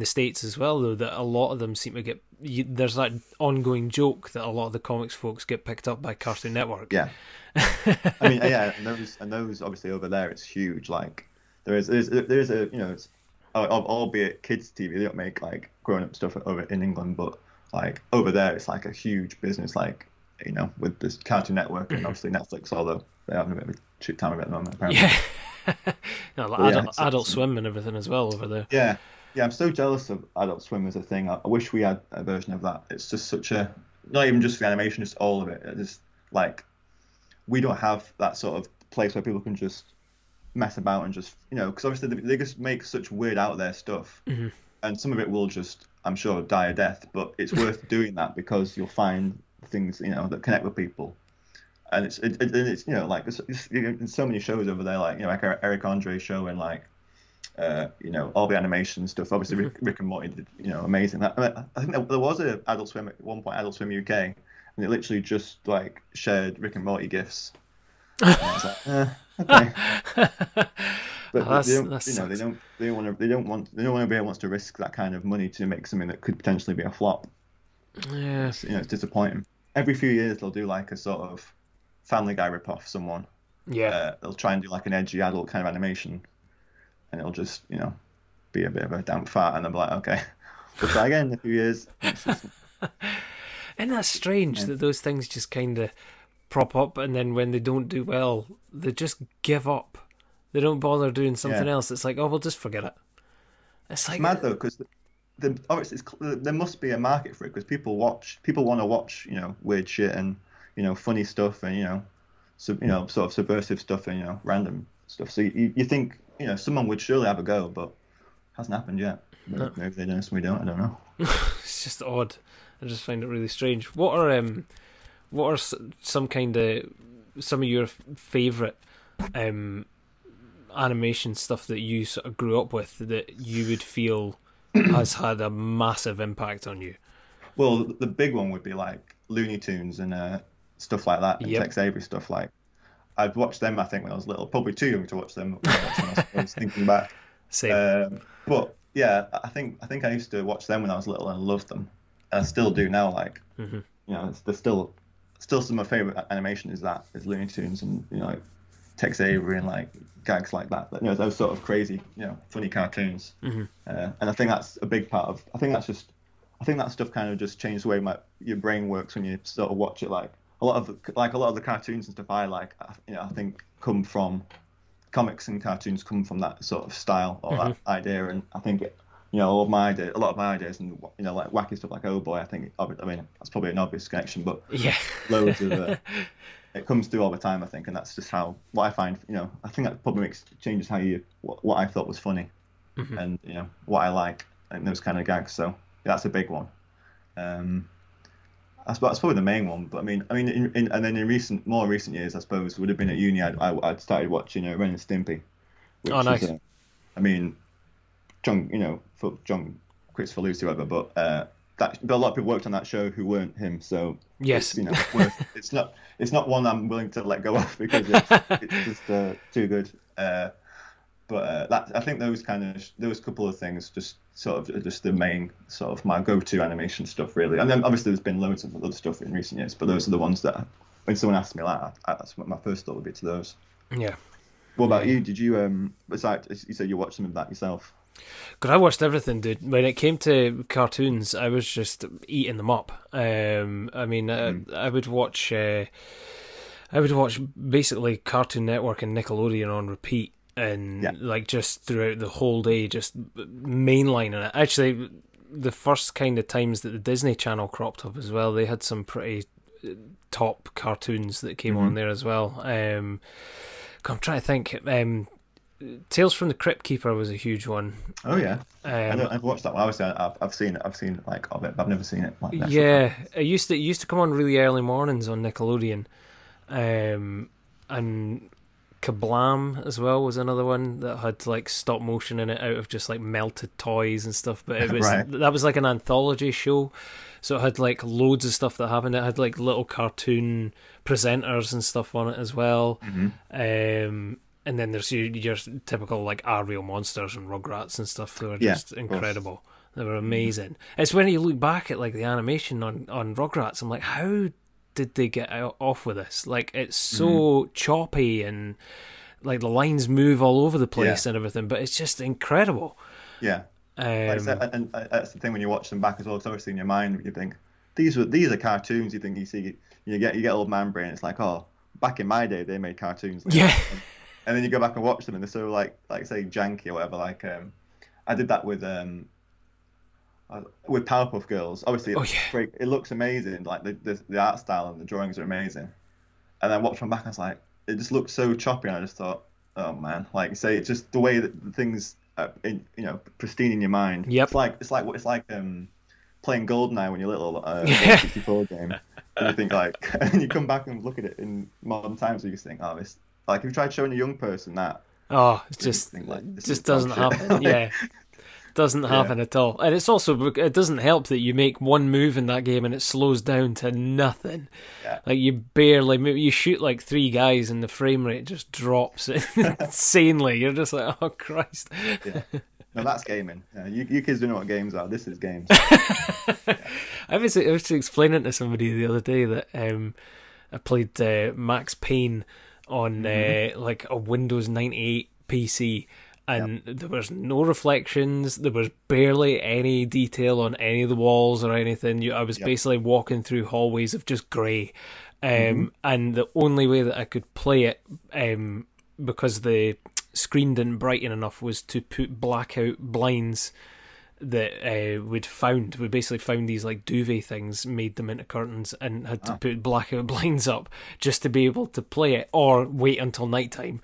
the States as well, though, that a lot of them seem to get. There's that ongoing joke that a lot of the comics folks get picked up by Cartoon Network. Yeah, I mean, yeah, and those obviously over there, it's huge. Like there is a it's, albeit kids TV, they don't make like grown up stuff over in England, but like over there, it's like a huge business. Like. With this Cartoon Network and obviously Netflix, although they're having a bit of a shit time about them apparently. Yeah, Adult Swim and everything as well over there. Yeah, I'm so jealous of Adult Swim as a thing. I wish we had a version of that. It's just such a not even just the animation, just all of it. It's just like we don't have that sort of place where people can just mess about and just because obviously they just make such weird out there stuff, and some of it will just I'm sure die a death, but it's worth doing that because you'll find things that connect with people, and it's like there's so many shows over there, like like Eric Andre's show and like all the animation stuff. Obviously Rick and Morty did amazing. I think there was a Adult Swim at one point, Adult Swim UK, and it literally just like shared Rick and Morty gifs. And I was like, okay. But they don't want to risk that kind of money to make something that could potentially be a flop. Yeah, it's disappointing. Every few years they'll do like a sort of Family Guy ripoff. Someone, they'll try and do like an edgy adult kind of animation, and it'll just be a bit of a damp fart, and they'll be like, okay, we'll try again in a few years. And that's strange that those things just kind of prop up, and then when they don't do well, they just give up. They don't bother doing something else. It's like, oh, we'll just forget it. It's like mad though, because. Obviously, there must be a market for it because people want to watch, weird shit and funny stuff and sort of subversive stuff and random stuff. So you think someone would surely have a go, but it hasn't happened yet. Maybe they know, so we don't. I don't know. It's just odd. I just find it really strange. What are some of your favourite animation stuff that you sort of grew up with that you would feel has had a massive impact on you? Well, the big one would be like Looney Tunes and stuff like that, and Tex Avery stuff. Like I'd watched them, I think, when I was little. Probably too young to watch them. I was thinking back. Same. But yeah, I think I used to watch them when I was little and loved them. still do now. Like, you know, there's still some of my favorite animation is Looney Tunes and, you know, like Tex Avery and like gags like that. But, you know, those sort of crazy, you know, funny cartoons. And I think that's a big part of. I think that stuff kind of just changed the way your brain works when you sort of watch it. Like a lot of the cartoons and stuff I like, you know, I think come from comics, and cartoons come from that sort of style or that idea. And I think it, you know, a lot of my ideas, and you know, like wacky stuff like O-Boy, I think, I mean, that's probably an obvious connection, but yeah, loads of it comes through all the time, I think, and that's just how what I find. You know, I think that probably changes how you what I thought was funny, and you know what I like, and those kind of gags. So yeah, that's a big one. That's probably the main one. But I mean, and then in more recent years, I suppose, would have been at uni. I'd started watching Ren and Stimpy. Oh, nice. John, you know, for John quits for Lucy, whatever. But but a lot of people worked on that show who weren't him. So yes, you know, it's not one I'm willing to let go of because it's just too good. But I think those couple of things just sort of just the main sort of my go-to animation stuff really. And then obviously there's been loads of other stuff in recent years, but those are the ones that when someone asks me that, that's what my first thought would be to those. Yeah. What about you? Did you besides you said you watched some of that yourself? Because I watched everything, dude. When it came to cartoons, I was just eating them up. I would watch basically Cartoon Network and Nickelodeon on repeat, and like just throughout the whole day, just mainlining it. Actually, the first kind of times that the Disney Channel cropped up as well, they had some pretty top cartoons that came on there as well. I'm trying to think. Tales from the Crypt Keeper was a huge one. Oh yeah, I've watched that one. I've seen like of it, but I've never seen it. Like, yeah, it used to come on really early mornings on Nickelodeon, and Kablam as well was another one that had like stop motion in it out of just like melted toys and stuff. But it was that was like an anthology show, so it had like loads of stuff that happened. It had like little cartoon presenters and stuff on it as well. And then there's your typical like Ariel monsters and Rugrats and stuff. They were just incredible. They were amazing. It's when you look back at like the animation on Rugrats, I'm like, how did they get off with this? Like it's so choppy and like the lines move all over the place and everything, but it's just incredible. Yeah, like I said, and that's the thing when you watch them back as well. It's obviously in your mind you think these are cartoons. You think you get old man brain. It's like, oh, back in my day they made cartoons. Like that. And then you go back and watch them, and they're so like say janky or whatever. Like I did that with Powerpuff Girls. Obviously, it looks amazing. Like the art style and the drawings are amazing. And then watched them back, and I was like, it just looked so choppy. And I just thought, oh man, like you say, it's just the way that things, are pristine in your mind. Yep. It's like playing GoldenEye when you're little, 64 game. And you think like, and you come back and look at it in modern times, and you just think, oh, this. Like if you tried showing a young person that, oh, it's just like, it just doesn't happen. Like, doesn't happen at all. And it's also it doesn't help that you make one move in that game and it slows down to nothing. Yeah. Like you barely move. You shoot like three guys and the frame rate just drops insanely. You're just like, oh Christ. Yeah. No, that's gaming. Yeah, you kids don't know what games are. This is games. I was explaining to somebody the other day that I played Max Payne on like a Windows 98 PC, and there was no reflections, there was barely any detail on any of the walls or anything. I was basically walking through hallways of just grey, and the only way that I could play it, because the screen didn't brighten enough, was to put blackout blinds that we basically found these like duvet things, made them into curtains, and had to put blackout blinds up just to be able to play it, or wait until nighttime,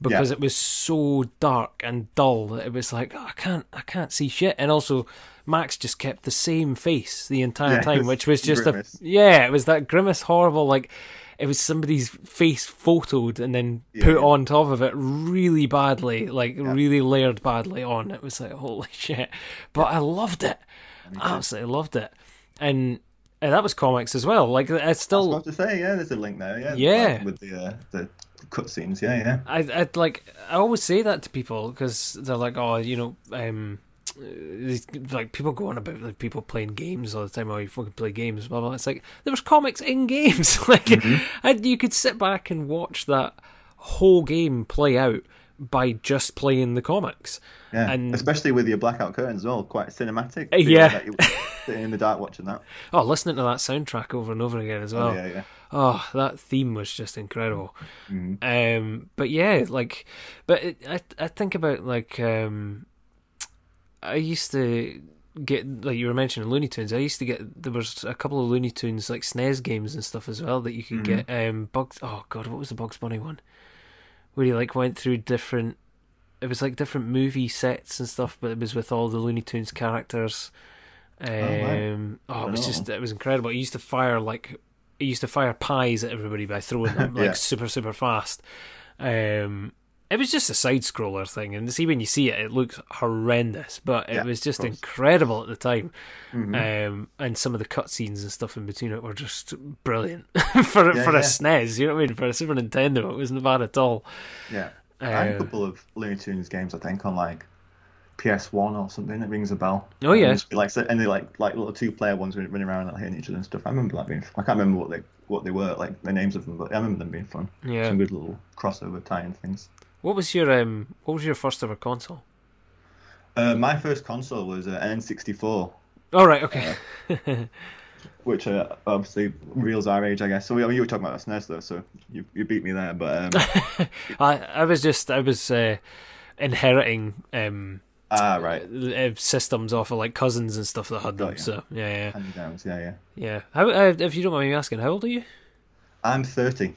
because it was so dark and dull that it was like, oh, I can't see shit. And also Max just kept the same face the entire time, which was just grimace. It was that grimace, horrible, like it was somebody's face photoed and then put on top of it really badly, like really layered badly on. It was like, holy shit. But I loved it. Absolutely loved it. And that was comics as well. Like I still... I was about to say, there's a link there. Yeah. With the cutscenes, I'd like... I always say that to people because they're like, oh, like people go on about like people playing games all the time. Oh, you fucking play games, blah blah. It's like there was comics in games, like, and you could sit back and watch that whole game play out by just playing the comics. Yeah, and especially with your blackout curtains, all quite cinematic. Yeah, sitting in the dark watching that. Oh, listening to that soundtrack over and over again as well. Oh, yeah, yeah. Oh, that theme was just incredible. But yeah, like, but I think about like I used to get, like you were mentioning Looney Tunes. I used to get, there was a couple of Looney Tunes like SNES games and stuff as well that you could get. Bugs. Oh God, what was the Bugs Bunny one? Where he like went through different. It was like different movie sets and stuff, but it was with all the Looney Tunes characters. Oh, it was just, it was incredible. He used to fire like. He used to fire pies at everybody by throwing them like super fast. It was just a side scroller thing, and see when you see it, it looks horrendous, but it was just incredible at the time. And some of the cutscenes and stuff in between it were just brilliant for a SNES. You know what I mean? For a Super Nintendo, it wasn't bad at all. Yeah, I had a couple of Looney Tunes games I think on like PS1 or something. It rings a bell. Oh yeah, and they like little 2-player ones running around like hitting each other and stuff. I remember that being. I can't remember what they were like the names of them, but I remember them being fun. Yeah, some good little crossover tie-in things. What was your first ever console? My first console was an N64. Oh right, okay. Which obviously reveals our age, I guess. So you were talking about SNES though, so you beat me there. But I was inheriting. Systems off of like cousins and stuff that had them. So hand-me-downs, yeah. How, if you don't mind me asking, how old are you? I'm 30.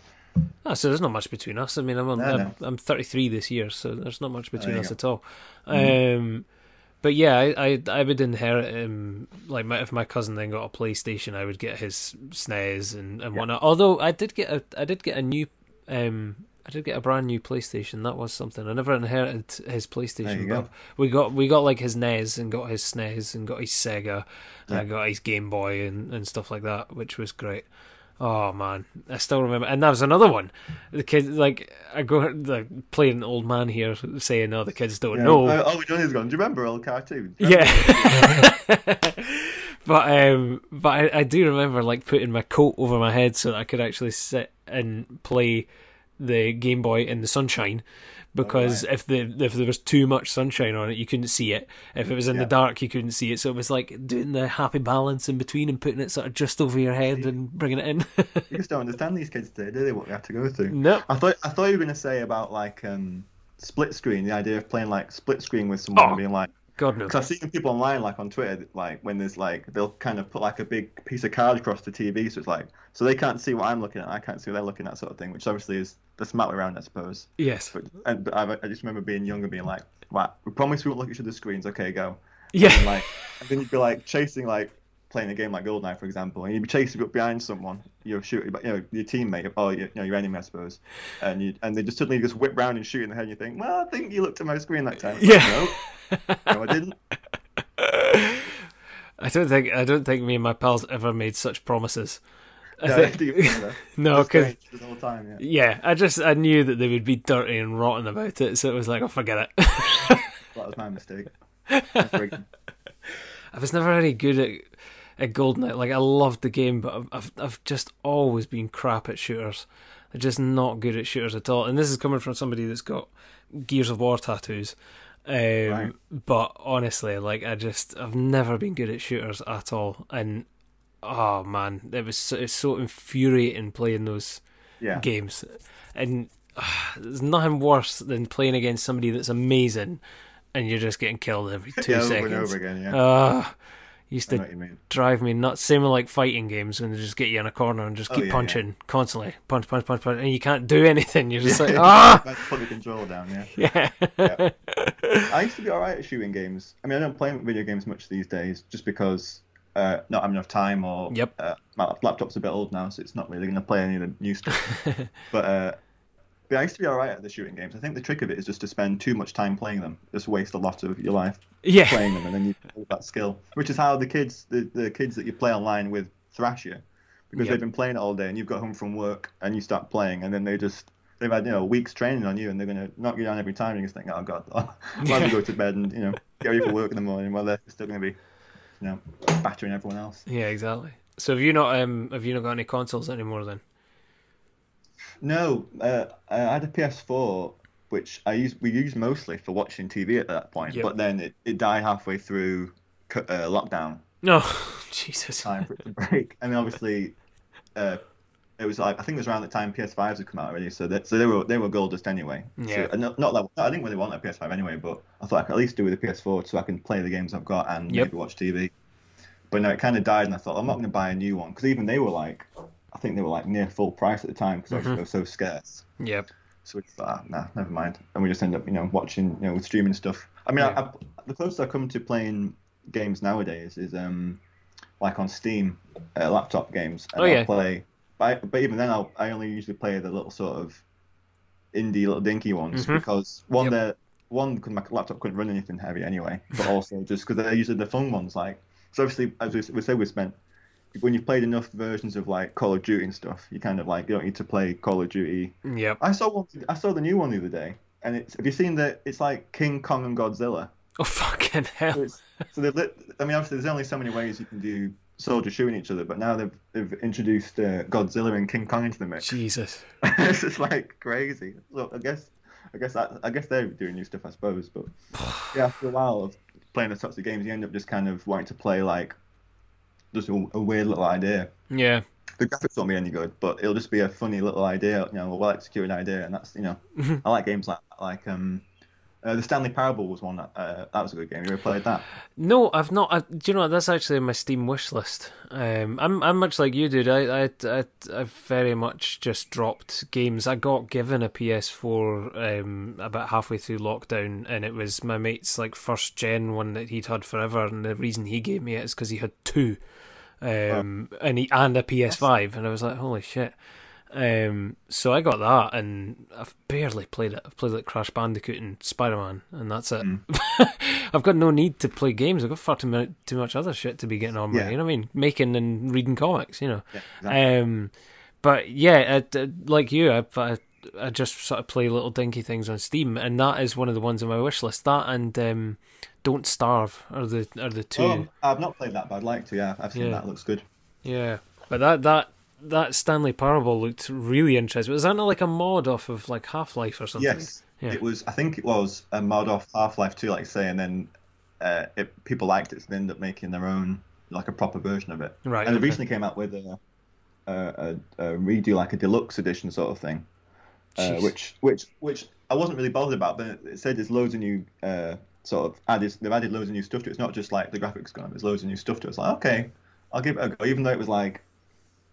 Oh, so there's not much between us. I mean, I'm 33 this year, so there's not much between us at all. But yeah, I would inherit like if my cousin then got a PlayStation, I would get his SNES and whatnot. Although I did get a brand new PlayStation. That was something. I never inherited his PlayStation, but we got like his NES and got his SNES and got his Sega and I got his Game Boy and stuff like that, which was great. Oh man, I still remember. And that was another one. The kids, like I go like playing an old man here saying, "Oh, the kids don't know." All we've done is gone. Do you remember old cartoons? But I do remember like putting my coat over my head so that I could actually sit and play the Game Boy in the sunshine, because if there was too much sunshine on it, you couldn't see it. If it was in the dark, you couldn't see it. So it was like doing the happy balance in between and putting it sort of just over your head and bringing it in. You just don't understand these kids today, do they? What they have to go through. No, I thought you were going to say about like split screen, the idea of playing like split screen with someone and being like. God knows. Because I've seen people online, like on Twitter, like when there's like they'll kind of put like a big piece of card across the TV, so it's like so they can't see what I'm looking at, I can't see what they're looking at, sort of thing. Which obviously is the smart way around, I suppose. Yes. But I just remember being younger, being like, "Right, we promise we won't look at each other's screens. Okay, go." Yeah. And then you'd be like chasing, like playing a game like GoldenEye, for example, and you'd be chasing up behind someone, you're shooting, you know, your teammate or your enemy, I suppose, and they just suddenly just whip round and shoot in the head. And you think, "Well, I think you looked at my screen that time." Yeah. Like, no. No, I didn't. I don't think me and my pals ever made such promises. I knew that they would be dirty and rotten about it, so it was like, oh, forget it. That was my mistake. I was never any good at GoldenEye. Like I loved the game, but I've just always been crap at shooters. I'm just not good at shooters at all. And this is coming from somebody that's got Gears of War tattoos. But honestly, like I've never been good at shooters at all, and oh man, it's so infuriating playing those games, and there's nothing worse than playing against somebody that's amazing, and you're just getting killed every 2 seconds over and over again. Used to drive me nuts. Same with like fighting games when they just get you in a corner and just keep punching constantly, punch, and you can't do anything. You're just like put the controller down. I used to be alright at shooting games. I mean, I don't play video games much these days, just because not having enough time, or my laptop's a bit old now, so it's not really going to play any of the new stuff. But I used to be alright at the shooting games. I think the trick of it is just to spend too much time playing them. Just waste a lot of your life playing them, and then you build that skill. Which is how the kids that you play online with thrash you, because they've been playing it all day, and you've got home from work, and you start playing, and then they've had a week's training on you, and they're gonna knock you down every time. And you just think, oh God, I'll go to bed and go for work in the morning while they're still going to be, you know, battering everyone else. Yeah, exactly. So have you not got any consoles anymore then? No, I had a PS4, which we used mostly for watching TV at that point. Yep. But then it died halfway through lockdown. No, oh, Jesus. Time for it to break, and obviously, it was like, I think it was around the time PS5s had come out already, so they were gold dust anyway. Yeah. So, I didn't really want a PS5 anyway, but I thought I could at least do with a PS4 so I can play the games I've got and maybe watch TV. But no, it kind of died, and I thought I'm not going to buy a new one because even they were like, I think they were like near full price at the time because they were so scarce. Yep. So we thought, never mind, and we just end up watching with streaming stuff. I mean, the closest I've come to playing games nowadays is like on Steam, laptop games, and I'll play. But even then, I only usually play the little sort of indie, little dinky ones because because my laptop couldn't run anything heavy anyway, but also just because they're usually the fun ones. Like, so obviously, as we said, when you've played enough versions of like Call of Duty and stuff, you kind of like you don't need to play Call of Duty. Yeah. I saw the new one the other day, and have you seen that? It's like King Kong and Godzilla. Oh fucking hell! Obviously, there's only so many ways you can do. Soldiers shooting each other, but now they've introduced Godzilla and King Kong into the mix. Jesus, it's just like crazy. Look, I guess they're doing new stuff, I suppose. But yeah, after a while of playing those types of games, you end up just kind of wanting to play like just a weird little idea. Yeah, the graphics won't be any good, but it'll just be a funny little idea, a well-executed idea, and that's I like games like that. Like the Stanley Parable was one that was a good game. You ever played that? No, I've not. Do you know what? That's actually in my Steam wish list. I'm much like you, dude. I've very much just dropped games. I got given a PS4 about halfway through lockdown, and it was my mate's like first gen one that he'd had forever. And the reason he gave me it is because he had two, and a PS5. And I was like, holy shit. So I got that, and I've barely played it. I've played like Crash Bandicoot and Spider-Man, and that's it. I've got no need to play games. I've got far too much other shit to be getting on with. You know what I mean? Making and reading comics, Yeah, exactly. But yeah, like you, I just sort of play little dinky things on Steam, and that is one of the ones on my wish list. That and Don't Starve are the two. Oh, I've not played that, but I'd like to. Yeah, I've seen that. It looks good. Yeah, but that Stanley Parable looked really interesting. Was that not like a mod off of like Half-Life or something? Yes, it was. I think it was a mod off Half-Life 2, like you say, and then people liked it, so they ended up making their own, like a proper version of it. Right. And they recently came out with a redo, like a deluxe edition sort of thing, which I wasn't really bothered about, but it said there's loads of new they've added loads of new stuff to it. It's not just like the graphics gone, there's loads of new stuff to it. It's like, okay, I'll give it a go, even though it was like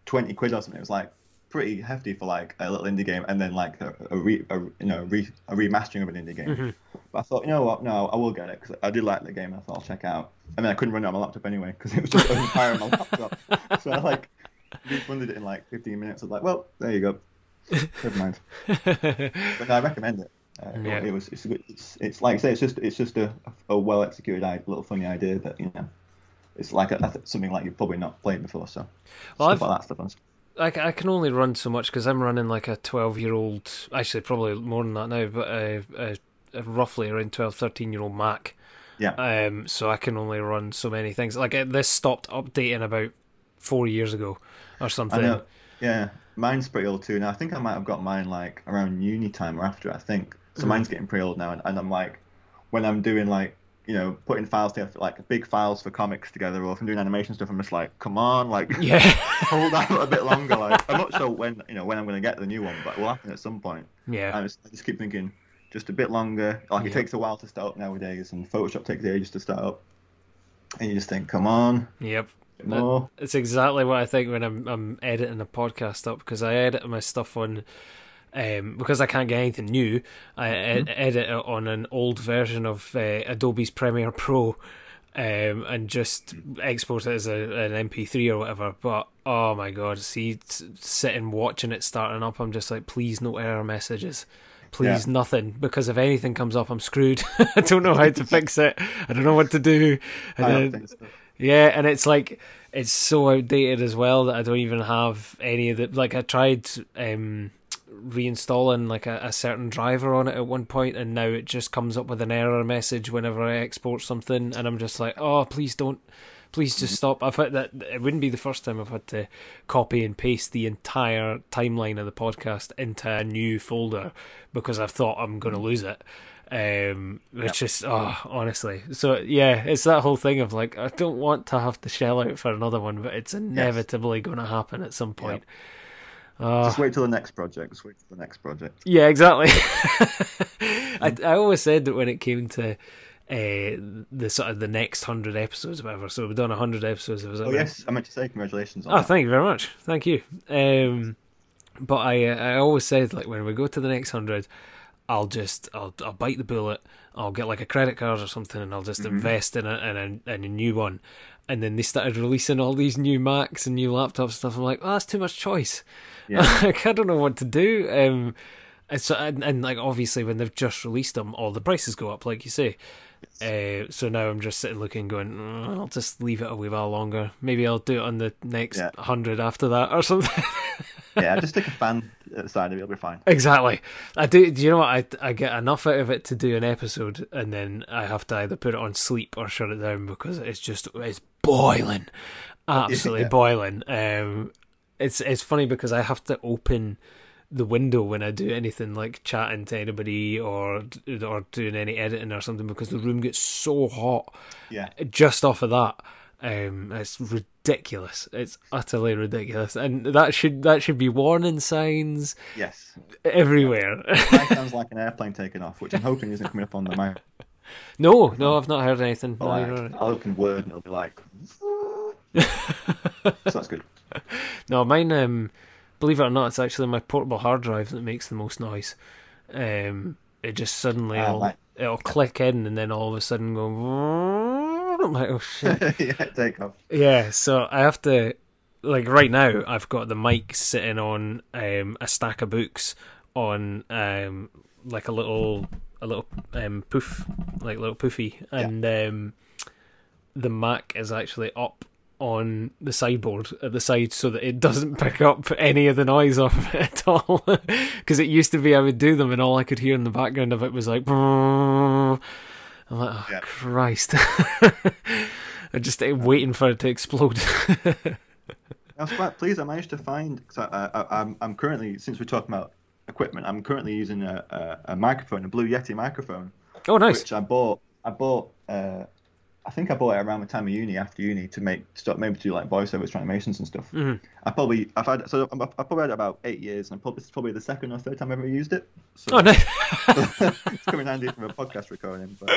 £20 or something. It was like pretty hefty for like a little indie game, and then like a remastering of an indie game. But I thought, you know what? No, I will get it because I did like the game. I thought I'll check it out. I mean, I couldn't run it on my laptop anyway because it was just on fire on my laptop. So I like refunded it in like 15 minutes. I was like, well, there you go. Never mind. But no, I recommend it. It's like I say, it's just a well executed little funny idea that It's like something like you've probably not played before, so I can only run so much because I'm running like a 12-year-old, actually probably more than that now, but roughly around 12, 13-year-old Mac. Yeah. So I can only run so many things. Like this stopped updating about 4 years ago or something. I know. Yeah, mine's pretty old too now. I think I might have got mine like around uni time or after. I think so. Mine's getting pretty old now, and I'm like, when I'm doing like, putting files together, like big files for comics together, or if I'm doing animation stuff, I'm just like, come on, like, hold out a bit longer. Like, I'm not sure when I'm going to get the new one, but it will happen at some point. Yeah. I just keep thinking, just a bit longer. Like, it takes a while to start up nowadays, and Photoshop takes ages to start up. And you just think, come on. Yep. More. It's exactly what I think when I'm editing a podcast up, because I edit my stuff on... because I can't get anything new, I edit it on an old version of Adobe's Premiere Pro, and just export it as an MP3 or whatever. But oh my god, see, sitting watching it starting up, I'm just like, please no error messages, please nothing, because if anything comes up, I'm screwed. I don't know how to fix it. I don't know what to do. Yeah, and it's like, it's so outdated as well that I don't even have any of the. Like I tried. reinstalling like a certain driver on it at one point, and now it just comes up with an error message whenever I export something, and I'm just like, oh, please don't. Please just stop. I've had that. It wouldn't be the first time I've had to copy and paste the entire timeline of the podcast into a new folder because I've thought I'm going to lose it. It's just, honestly. So, yeah, it's that whole thing of like, I don't want to have to shell out for another one, but it's inevitably going to happen at some point. Just wait till the next project. Yeah, exactly. I always said that when it came to the sort of the next 100 episodes, whatever. So we've done 100 episodes. Was that right? Yes, I meant to say congratulations on that. Thank you very much. Thank you. But I always said, like, when we go to the next 100, I'll bite the bullet. I'll get like a credit card or something, and I'll just invest in a new one. And then they started releasing all these new Macs and new laptop stuff. I'm like, oh, that's too much choice. Yeah. Like, I don't know what to do. And like, obviously, when they've just released them, all the prices go up, like you say. So now I'm just sitting looking going, I'll just leave it a wee while longer. Maybe I'll do it on the next 100 after that or something. Just stick a fan side of it, it'll be fine. Exactly. Do you know what? I get enough out of it to do an episode, and then I have to either put it on sleep or shut it down because it's boiling. Absolutely boiling. It's funny because I have to open the window when I do anything like chatting to anybody or doing any editing or something, because the room gets so hot just off of that. It's ridiculous. It's utterly ridiculous, and that should be warning signs everywhere. That sounds like an airplane taking off, which I'm hoping isn't coming up on the mic. No, I've not heard anything. I'll open Word and it'll be like so that's good. No, mine believe it or not, it's actually my portable hard drive that makes the most noise. It just suddenly it'll click in, and then all of a sudden go, I'm like, oh shit. Take off. Yeah, so I have to, like, right now I've got the mic sitting on a stack of books on like a little poof, like little poofy, and the Mac is actually up on the sideboard at the side so that it doesn't pick up any of the noise off it at all, because it used to be I would do them and all I could hear in the background of it was like brrr. I'm like, oh Christ. I'm just waiting for it to explode. I was quite pleased I managed to find, cause I'm currently, since we're talking about equipment, I'm currently using a microphone, a Blue Yeti microphone. Oh nice. Which I think I bought it around the time of uni, after uni, to do like voiceovers, animations and stuff. Mm-hmm. I've probably had it about 8 years, and it's probably the second or third time I've ever used it. So. Oh no! It's coming handy from a podcast recording, but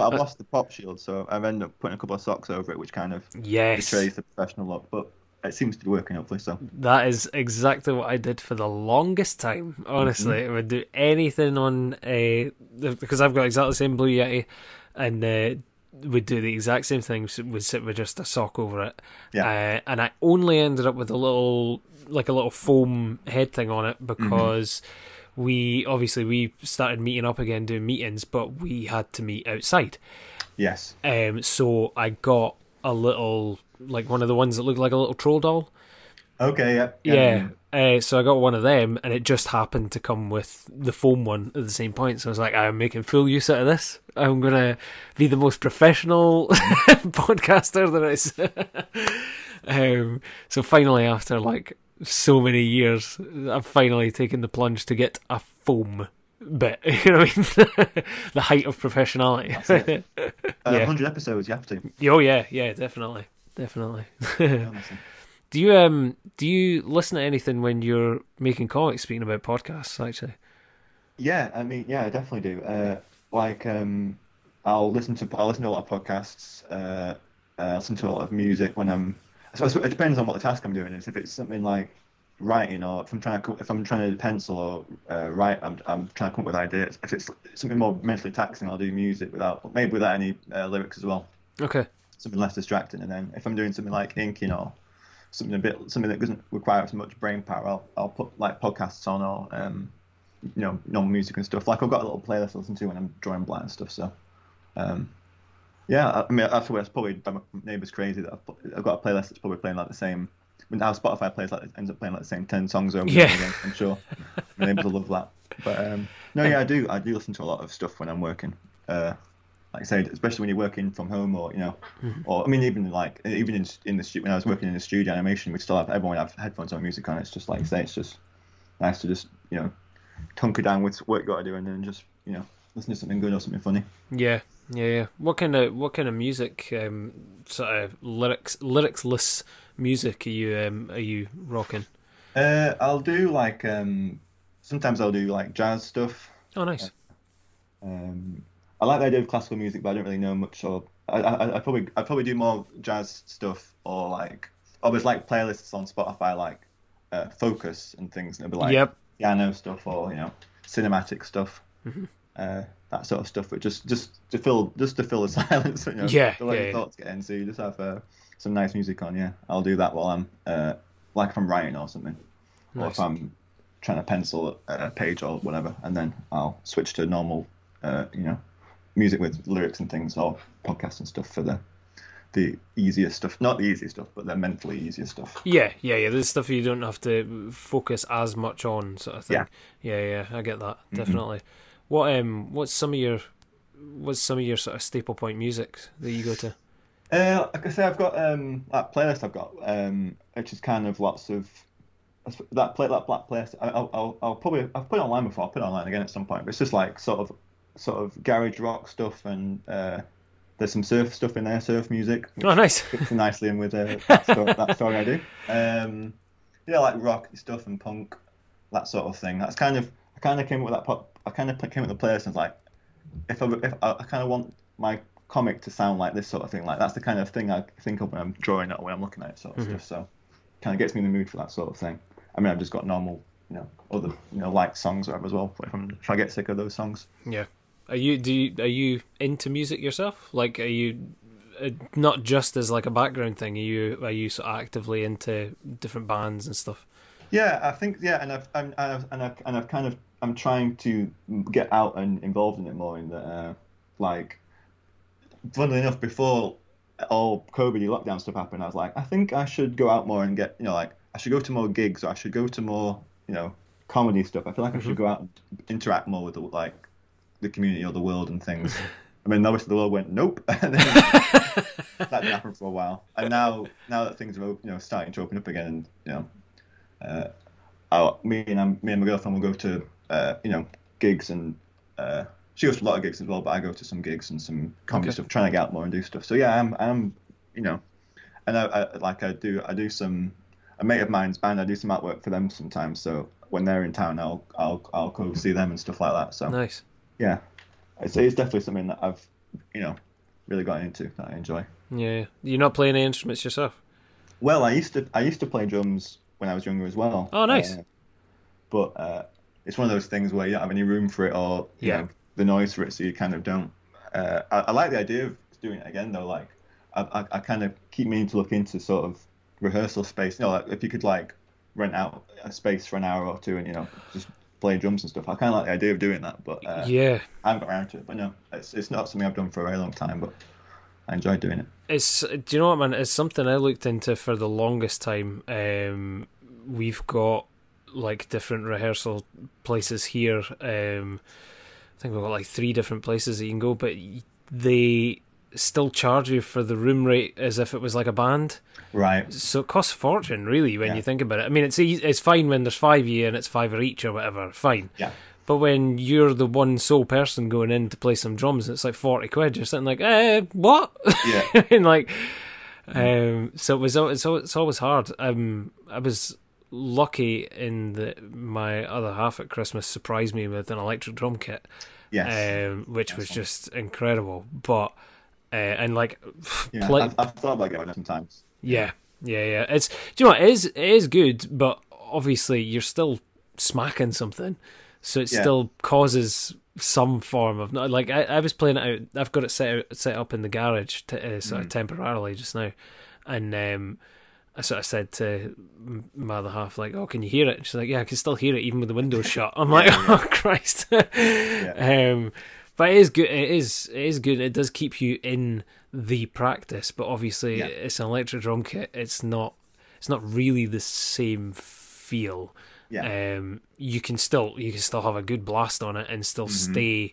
I've lost the pop shield, so I've ended up putting a couple of socks over it, which kind of betrays the professional look, but it seems to be working, hopefully. So that is exactly what I did for the longest time. Honestly, I would do anything on because I've got exactly the same Blue Yeti, and would do the exact same thing, would sit with just a sock over it, and I only ended up with a little foam head thing on it because we started meeting up again, doing meetings, but we had to meet outside. So I got a little, like, one of the ones that looked like a little troll doll. So I got one of them, and it just happened to come with the foam one at the same point. So I was like, I'm making full use out of this. I'm going to be the most professional podcaster there is. So finally, after like so many years, I've finally taken the plunge to get a foam bit. You know what I mean? The height of professionality. 100 episodes, you have to. Oh, yeah, definitely. Definitely. Do you listen to anything when you're making comics, speaking about podcasts, actually? Yeah, I mean, I definitely do. I'll listen to a lot of podcasts. I listen to a lot of music when I'm. So it depends on what the task I'm doing is. If it's something like writing, or if I'm trying to pencil or write, I'm trying to come up with ideas. If it's something more mentally taxing, I'll do music without any lyrics as well. Okay. Something less distracting, and then if I'm doing something like inking or something that doesn't require as much brain power, I'll put like podcasts on, or normal music and stuff. Like I've got a little playlist I listen to when I'm drawing blind and stuff. So, I mean that's probably my neighbours crazy that I've got a playlist that's probably playing like the same now Spotify plays like ends up playing like the same 10 songs over and over again. I'm sure I'm able to love that. But no, yeah, I do listen to a lot of stuff when I'm working. Like I said, especially when you're working from home, or or I mean, even in the studio. When I was working in the studio animation, we'd still have everyone have headphones on, music on. It's just like you say, it's just nice to just hunker down with what you got to do, and then just listen to something good or something funny. Yeah. What kind of music? Sort of lyricsless music are you rocking? I'll do like sometimes I'll do like jazz stuff. Oh, nice. I like the idea of classical music, but I don't really know much. Or I probably do more jazz stuff, or like there's like playlists on Spotify, like Focus and things, and it'll be like piano stuff or cinematic stuff, that sort of stuff. But just to fill the silence, to let your thoughts get in. So you just have some nice music on. Yeah, I'll do that while I'm like if I'm writing or something, nice. Or if I'm trying to pencil a page or whatever, and then I'll switch to normal, music with lyrics and things, or podcasts and stuff for the easier stuff. Not the easier stuff, but the mentally easier stuff. Yeah. There's stuff you don't have to focus as much on, sort of thing. Yeah. I get that, definitely. Mm-hmm. What's some of your sort of staple point music that you go to? Like I say, I've got that playlist I've got, which is kind of lots of that playlist. I've put it online before. I'll put it online again at some point. But it's just like sort of garage rock stuff, and there's some surf stuff in there, surf music. Oh, nice! Fits nicely in with that story I do. Like rock stuff and punk, that sort of thing. That's kind of I kind of came up with the playlist and was like, if I kind of want my comic to sound like this sort of thing, like that's the kind of thing I think of when I'm drawing it or when I'm looking at it, sort of stuff. So, kind of gets me in the mood for that sort of thing. I mean, I've just got normal, other, like songs or whatever as well. If I get sick of those songs, yeah. Are you into music yourself? Like, are you not just as like a background thing? Are you so actively into different bands and stuff? Yeah, I think and I'm trying to get out and involved in it more. In that, like, funnily enough, before all COVID lockdown stuff happened, I was like, I think I should go out more and get I should go to more gigs, or I should go to more comedy stuff. I feel like I should go out and interact more with the community or the world and things. I mean, obviously the world went nope, and then that didn't happen for a while. And now that things are starting to open up again, and me and my girlfriend will go to gigs, and she goes to a lot of gigs as well. But I go to some gigs and some comedy stuff, trying to get out more and do stuff. So yeah, I do some. A mate of mine's band, I do some artwork for them sometimes. So when they're in town, I'll go see them and stuff like that. So nice. Yeah, so it's definitely something that I've, really gotten into, that I enjoy. Yeah, you're not playing any instruments yourself? Well, I used to play drums when I was younger as well. Oh, nice. But it's one of those things where you don't have any room for it, or you know, the noise for it, so you kind of don't. I like the idea of doing it again though. Like I kind of keep meaning to look into sort of rehearsal space. Like if you could like rent out a space for an hour or two and just play drums and stuff. I kind of like the idea of doing that, but I haven't got around to it. But no, it's not something I've done for a very long time, but I enjoy doing it. Do you know what, man? It's something I looked into for the longest time. We've got like different rehearsal places here. I think we've got like 3 different places that you can go, but they still charge you for the room rate as if it was like a band. Right. So it costs a fortune, really, when you think about it. I mean, it's fine when there's 5 of you and it's 5 each or whatever, fine. Yeah. But when you're the one sole person going in to play some drums, it's like 40 quid. You're sitting like, what? Yeah. And like, so it's always hard. I was lucky in that my other half at Christmas surprised me with an electric drum kit. Yes. Which was just incredible. But I've thought about going sometimes. Yeah. It's it is good, but obviously you're still smacking something, so it still causes some form of like I was playing it out. I've got it set up in the garage sort of temporarily just now, and I sort of said to my other half like, "Oh, can you hear it?" And she's like, "Yeah, I can still hear it even with the windows shut." I'm like, "Oh Christ." But it is good. It is good. It does keep you in the practice. But obviously, it's an electric drum kit. It's not. it's not really the same feel. Yeah. You can still have a good blast on it and still stay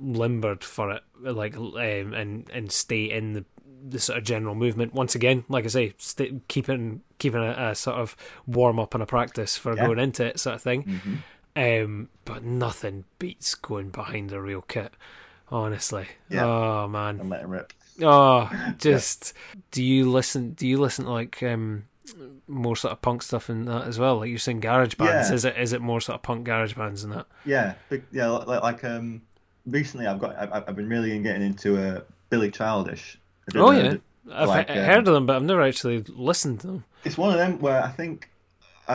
limbered for it, like and stay in the sort of general movement. Once again, like I say, keeping a sort of warm up and a practice for going into it, sort of thing. Mm-hmm. But nothing beats going behind a real kit, honestly. Yeah. Oh man, and let it rip. Oh, just do you listen to like more sort of punk stuff and that as well? Like you're saying, garage bands. Yeah. Is it more sort of punk garage bands and that? Yeah, yeah. Like recently, I've been really getting into Billy Childish. Oh yeah, I've heard of them, but I've never actually listened to them. It's one of them where I think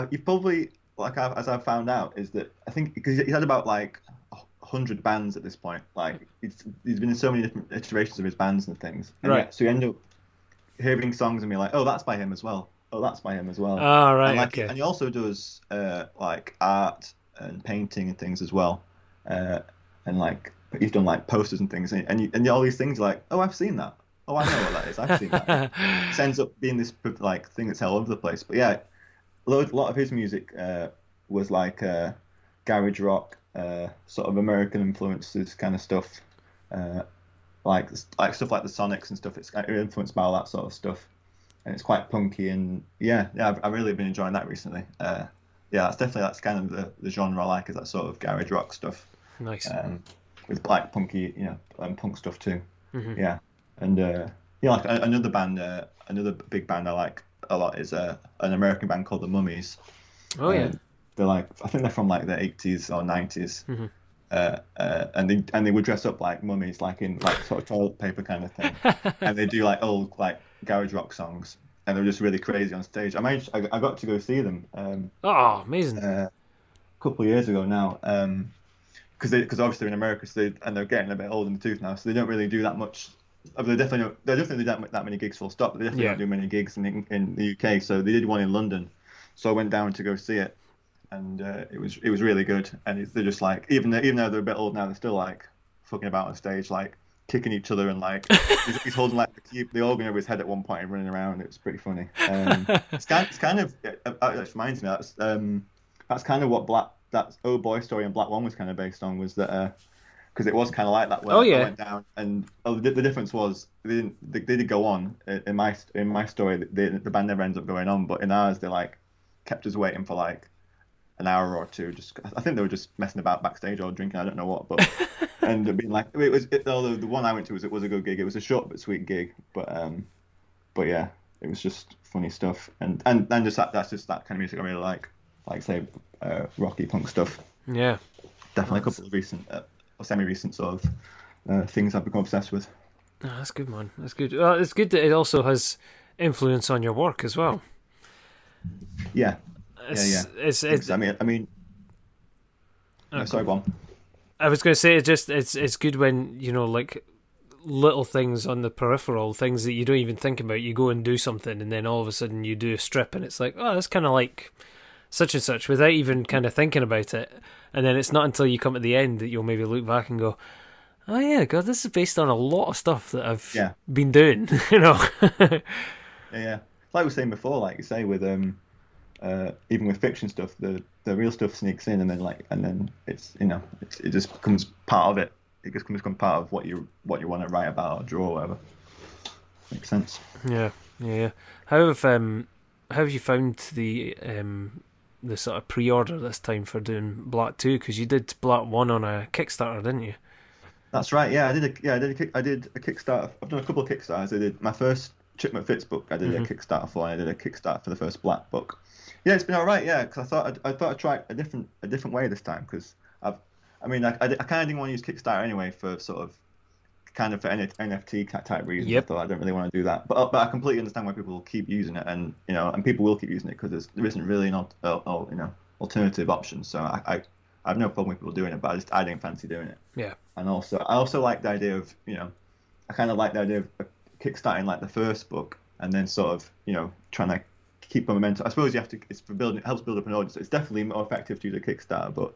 you probably. As I've found out, is that I think because he's had about 100 bands at this point. Like he's been in so many different iterations of his bands and things. And right. So you end up hearing songs and be like, oh, that's by him as well. Oh, that's by him as well. Ah, right. And, okay. And he also does art and painting and things as well. And he's done posters and things. And all these things, oh, I've seen that. Oh, I know what that is. I've seen that. It ends up being this thing that's all over the place. But yeah. A lot of his music was garage rock, sort of American influences kind of stuff, like stuff like the Sonics and stuff. It's influenced by all that sort of stuff, and it's quite punky and yeah. I've really been enjoying that recently. That's kind of the genre I like, is that sort of garage rock stuff. Nice. With punky, punk stuff too. Mm-hmm. Yeah, and another big band I like a lot is an American band called the Mummies. Oh yeah, they're I think they're from the 80s or 90s, and they would dress up like mummies, in sort of toilet paper kind of thing, and they do old garage rock songs, and they're just really crazy on stage. I got to go see them. Amazing! A couple of years ago now, because obviously they're in America, and they're getting a bit old in the tooth now, so they don't really do that much. They definitely don't do that many gigs full stop, but they definitely don't do many gigs in the UK. So they did one in London, so I went down to go see it, and it was really good. And they're just even though they're a bit old now, they're still fucking about on stage, kicking each other, and he's holding the organ over his head at one point and running around. It was pretty funny. It reminds me that's kind of what that O-Boy story and Black One was kind of based on, was that. Because it was kind of like that when I went down, and the difference was they did go on. In my story, the band never ends up going on, but in ours they kept us waiting for an hour or two. Just I think they were just messing about backstage or drinking, I don't know what, but and being the one I went to was a good gig. It was a short but sweet gig, but yeah, it was just funny stuff, and just that's just that kind of music I really like say rocky punk stuff. Yeah, definitely a couple of recent. Semi-recent sort of things I've become obsessed with. Oh, that's good, man. That's good. Well, it's good that it also has influence on your work as well. Yeah. Sorry, Bob. I was going to say, it's good when little things on the peripheral, things that you don't even think about. You go and do something, and then all of a sudden you do a strip, and it's that's kind of such and such, without even kind of thinking about it. And then it's not until you come to the end that you'll maybe look back and go, oh yeah, God, this is based on a lot of stuff that I've been doing, Yeah. Like we were saying before, like you say, with even with fiction stuff, the real stuff sneaks in, and then it's it just becomes part of it. It just becomes part of what you want to write about or draw or whatever. Makes sense. Yeah. How have you found the sort of pre-order this time for doing Black 2, because you did Black 1 on a Kickstarter, didn't you? That's right. Yeah, I did a Kickstarter. I've done a couple of Kickstarters. I did my first Chip McFitts book. I did a Kickstarter for. And I did a Kickstarter for the first Black book. Yeah, it's been all right. Yeah, because I thought I'd try a different way this time, because I kind of didn't want to use Kickstarter anyway for sort of kind of for NFT type reasons. Yep. I thought I don't really want to do that, but I completely understand why people keep using it, and and people will keep using it because there isn't really an alternative option. So I have no problem with people doing it, but I didn't fancy doing it. Yeah. And I also like the idea of I kind of like the idea of kickstarting the first book and then sort of trying to keep a momentum. I suppose you have to. It's for building. It helps build up an audience. It's definitely more effective to do the Kickstarter, but.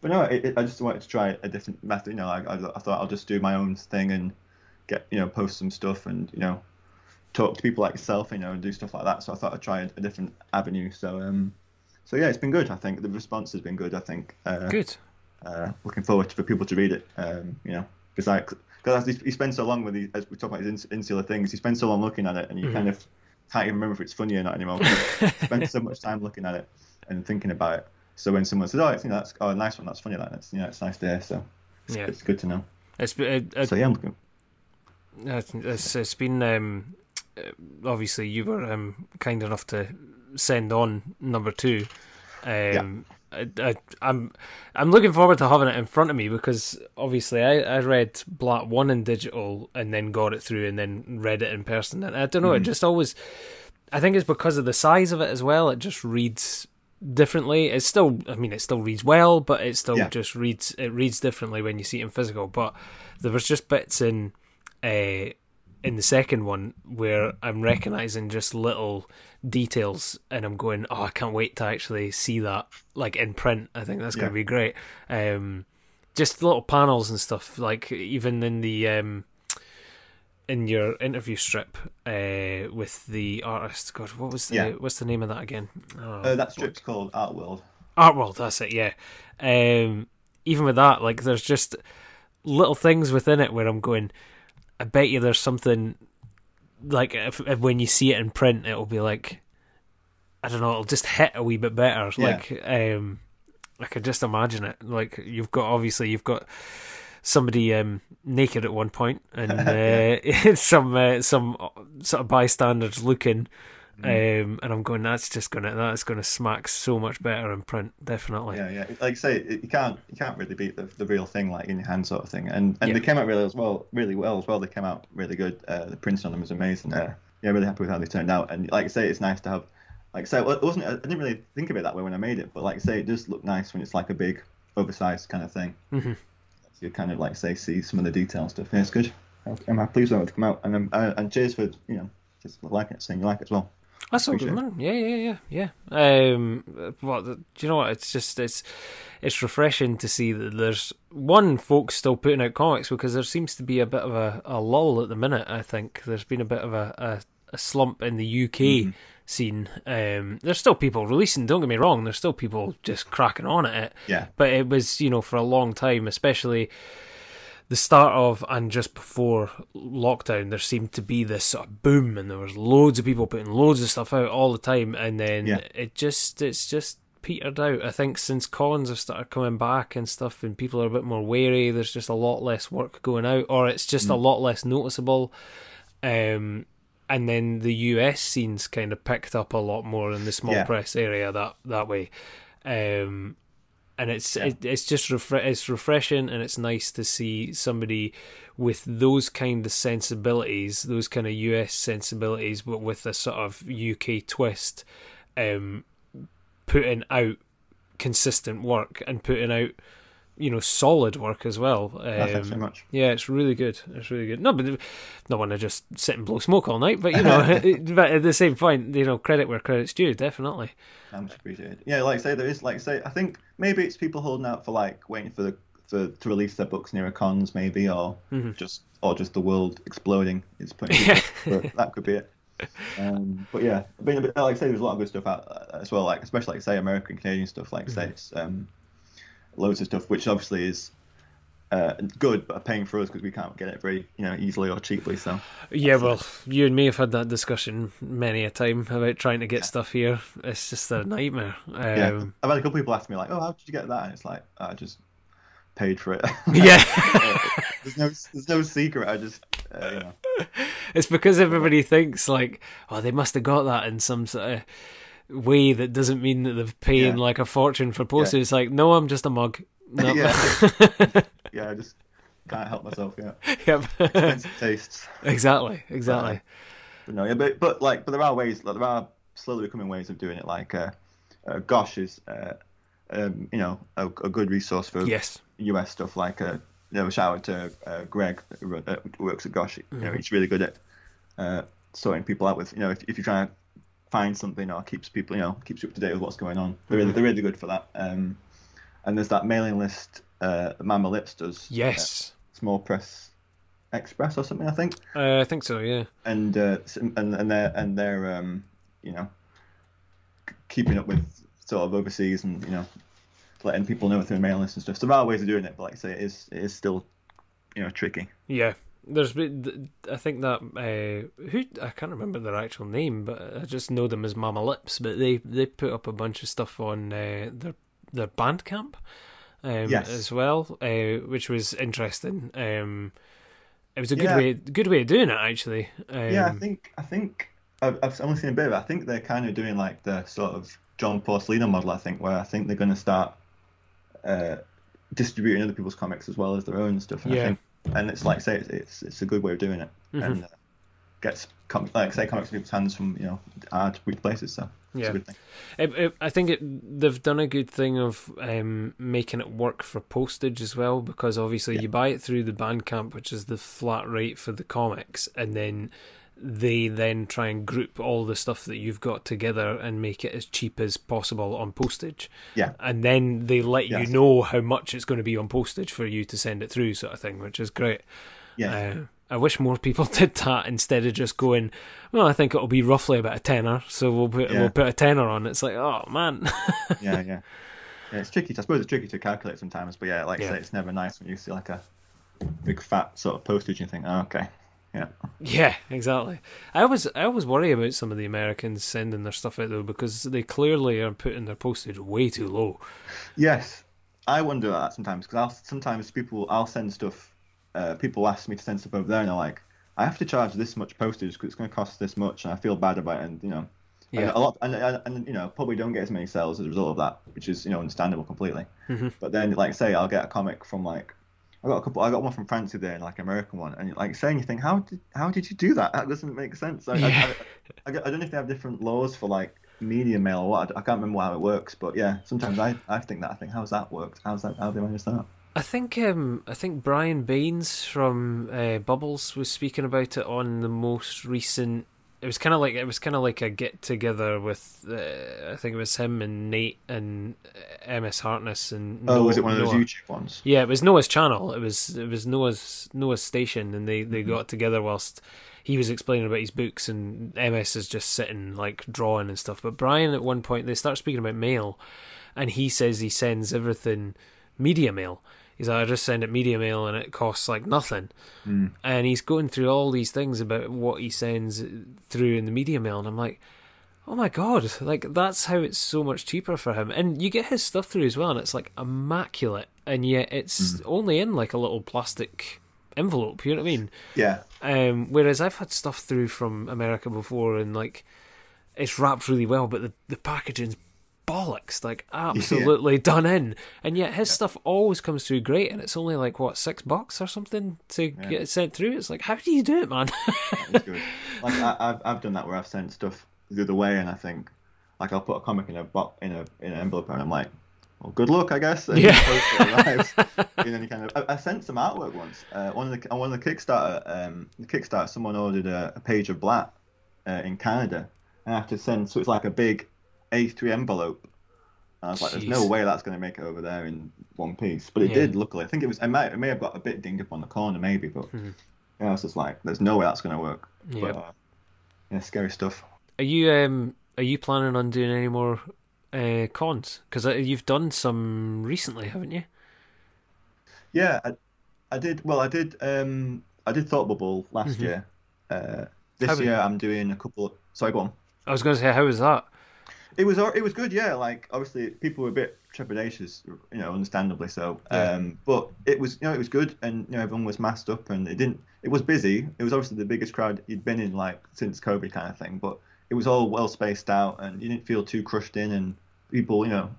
But no, I just wanted to try a different method. I thought I'll just do my own thing and get post some stuff and talk to people like yourself, you know, and do stuff like that. So I thought I'd try a different avenue. So so yeah, it's been good. I think the response has been good. I think good. Looking forward to, for people to read it. You know, because he spends so long with these, as we talk about his insular things, he spends so long looking at it, and you kind of can't even remember if it's funny or not anymore. He spends so much time looking at it and thinking about it. So when someone says, "Oh, I think that's oh, a nice one, that's funny," like that's, you know, it's nice to hear. So it's, yeah, it's good to know. So yeah, I'm looking. It's been obviously you were kind enough to send on number two. Yeah. I'm looking forward to having it in front of me, because obviously I read Black One in digital and then got it through and then read it in person, and I don't know, it just always, I think it's because of the size of it as well, it just reads differently. It's still, I mean, it still reads well, but it still just reads, it reads differently when you see it in physical. But there was just bits in the second one where I'm recognising just little details and I'm going, oh, I can't wait to actually see that like in print. I think that's going to be great. Just little panels and stuff, like even in the in your interview strip with the artist. God, what was the what's the name of that again? That strip's called Art World. Art World, that's it. Yeah. Even with that, like there's just little things within it where I'm going, I bet you there's something, like if when you see it in print, it'll be like, I don't know, it'll just hit a wee bit better. Yeah. Like, I could just imagine it. Like you've got, obviously you've got somebody naked at one point, and some sort of bystanders looking, and I'm going, that's gonna smack so much better in print, definitely. Yeah. Like I say, you can't really beat the real thing, like in your hand sort of thing. And they came out really well. They came out really good. The printing on them was amazing. Yeah, really happy with how they turned out. And like I say, it's nice to have. Like I say, it wasn't. I didn't really think of it that way when I made it, but like I say, it does look nice when it's like a big, oversized kind of thing. Mm-hmm. So you kind of like say see some of the detail stuff. Yeah, it's good. I'm pleased with it to come out, and cheers for, you know, just liking it, saying you like it as well. That's all good, man. Yeah. Well, do you know what? It's just it's refreshing to see that there's one folks still putting out comics, because there seems to be a bit of a lull at the minute. I think there's been a bit of a slump in the UK scene. There's still people releasing. Don't get me wrong. There's still people just cracking on at it. Yeah. But it was, you know, for a long time, especially the start of and just before lockdown, there seemed to be this sort of boom, and there was loads of people putting loads of stuff out all the time, and then it's just petered out. I think since cons have started coming back and stuff, and people are a bit more wary, there's just a lot less work going out, or it's just a lot less noticeable. And then the US scene's kind of picked up a lot more in the small press area that way. And it's refreshing, and it's nice to see somebody with those kind of sensibilities, those kind of US sensibilities, but with a sort of UK twist, putting out consistent work and putting out, you know, solid work as well. Thanks so much. Yeah, it's really good. It's really good. No, but not want to just sit and blow smoke all night, but you know, but at the same point, you know, credit where credit's due, definitely. I'm much appreciated. Yeah, like I say, there is, like I say, I think maybe it's people holding out for, like, waiting for to release their books nearer cons, maybe, or just the world exploding. It's putting that could be it. But yeah, like I say, there's a lot of good stuff out as well. Like especially, like I say, American Canadian stuff. Like I say, it's loads of stuff, which obviously is good, but are paying for us because we can't get it very, you know, easily or cheaply. So yeah, well, you and me have had that discussion many a time about trying to get stuff here. It's just a nightmare. Yeah, I've had a couple people ask me like, "Oh, how did you get that?" And it's like, I just paid for it. Yeah, there's no secret. I just, you know. It's because everybody thinks like, "Oh, they must have got that in some sort of way that doesn't mean that they're paying like a fortune for postage." It's like, no, I'm just a mug. No. I just can't help myself. Expensive tastes. Exactly. But there are ways. Like, there are slowly becoming ways of doing it. Like Gosh is you know, a good resource for US stuff. Like shout out to Greg who works at Gosh. You know, he's really good at sorting people out with, you know, if you're trying to find something or keeps people, you know, keeps you up to date with what's going on. They're really good for that. And there's that mailing list Mama Lips does. Small press Express or something, I think. I think so, yeah. And they're you know, keeping up with sort of overseas and, you know, letting people know through mailing lists and stuff. So there are ways of doing it, but like I say, it is still, you know, tricky. Yeah. There's, I think that I can't remember their actual name, but I just know them as Mama Lips. But they put up a bunch of stuff on their Bandcamp, yes, as well, which was interesting. It was a good way of doing it, actually. Yeah, I think I've only seen a bit of it. I think they're kind of doing like the sort of John Porcelino model. I think where they're going to start distributing other people's comics as well as their own stuff. And yeah. And it's like, say, it's a good way of doing it, and gets comics in people's hands from, you know, hard weak places. So it's a good thing. I think they've done a good thing of making it work for postage as well, because obviously you buy it through the Bandcamp, which is the flat rate for the comics, and then they then try and group all the stuff that you've got together and make it as cheap as possible on postage. Yeah. And then they let you know how much it's going to be on postage for you to send it through, sort of thing, which is great. Yeah. I wish more people did that instead of just going, well, I think it'll be roughly about a tenner, so we'll put a tenner on. It's like, oh, man. Yeah, it's tricky. I suppose it's tricky to calculate sometimes, but yeah, like I say, it's never nice when you see like a big fat sort of postage and you think, oh, okay. Yeah, exactly. I always worry about some of the Americans sending their stuff out, though, because they clearly are putting their postage way too low. Yes, I wonder at that sometimes, because I'll send stuff, people ask me to send stuff over there, and they're like, I have to charge this much postage because it's going to cost this much, and I feel bad about it, and, you know, and you know, probably don't get as many sales as a result of that, which is, you know, understandable completely. Mm-hmm. But then, like, say, I'll get a comic from, like, I got one from France today, and like an American one, and like saying, you think, how did you do that? That doesn't make sense. I don't know if they have different laws for like media mail or what. I can't remember how it works, but yeah, sometimes I think that, I think, how's that worked? How do they manage that? I think Brian Baines from Bubbles was speaking about it on the most recent. It was kind of like a get together with I think it was him and Nate and MS Hartness and was it one of those YouTube ones? Yeah, it was Noah's channel. It was Noah's station, and they got together whilst he was explaining about his books, and MS is just sitting like drawing and stuff. But Brian, at one point, they start speaking about mail, and he says he sends everything media mail. He's like, I just send it media mail and it costs like nothing. Mm. And he's going through all these things about what he sends through in the media mail. And I'm like, oh my God, like that's how it's so much cheaper for him. And you get his stuff through as well, and it's like immaculate. And yet it's only in like a little plastic envelope, you know what I mean? Yeah. Whereas I've had stuff through from America before, and like it's wrapped really well, but the packaging's bollocks, like absolutely done in, and yet his stuff always comes through great, and it's only like what, $6 or something to get it sent through. It's like, how do you do it, man? That's good. Like I've done that where I've sent stuff the other way, and I think like I'll put a comic in an envelope, and I'm like, well, good luck, I guess. And I sent some artwork once. One of the Kickstarter, someone ordered a page of Blatt in Canada, and I have to send, so it's like a big A3 envelope, and I was like, there's no way that's going to make it over there in one piece, but it did, luckily. I think it may have got a bit dinged up on the corner maybe, but I was just like, there's no way that's going to work. But yeah, scary stuff. Are you planning on doing any more cons, because you've done some recently, haven't you? Yeah, I did Thought Bubble last year. I'm doing a couple. Sorry, go on. I was going to say, how was that? It was good, yeah. Like obviously people were a bit trepidatious, you know, understandably so. But it was good, and you know, everyone was masked up, and it was busy. It was obviously the biggest crowd you'd been in like since COVID kind of thing, but it was all well spaced out, and you didn't feel too crushed in, and people, you know,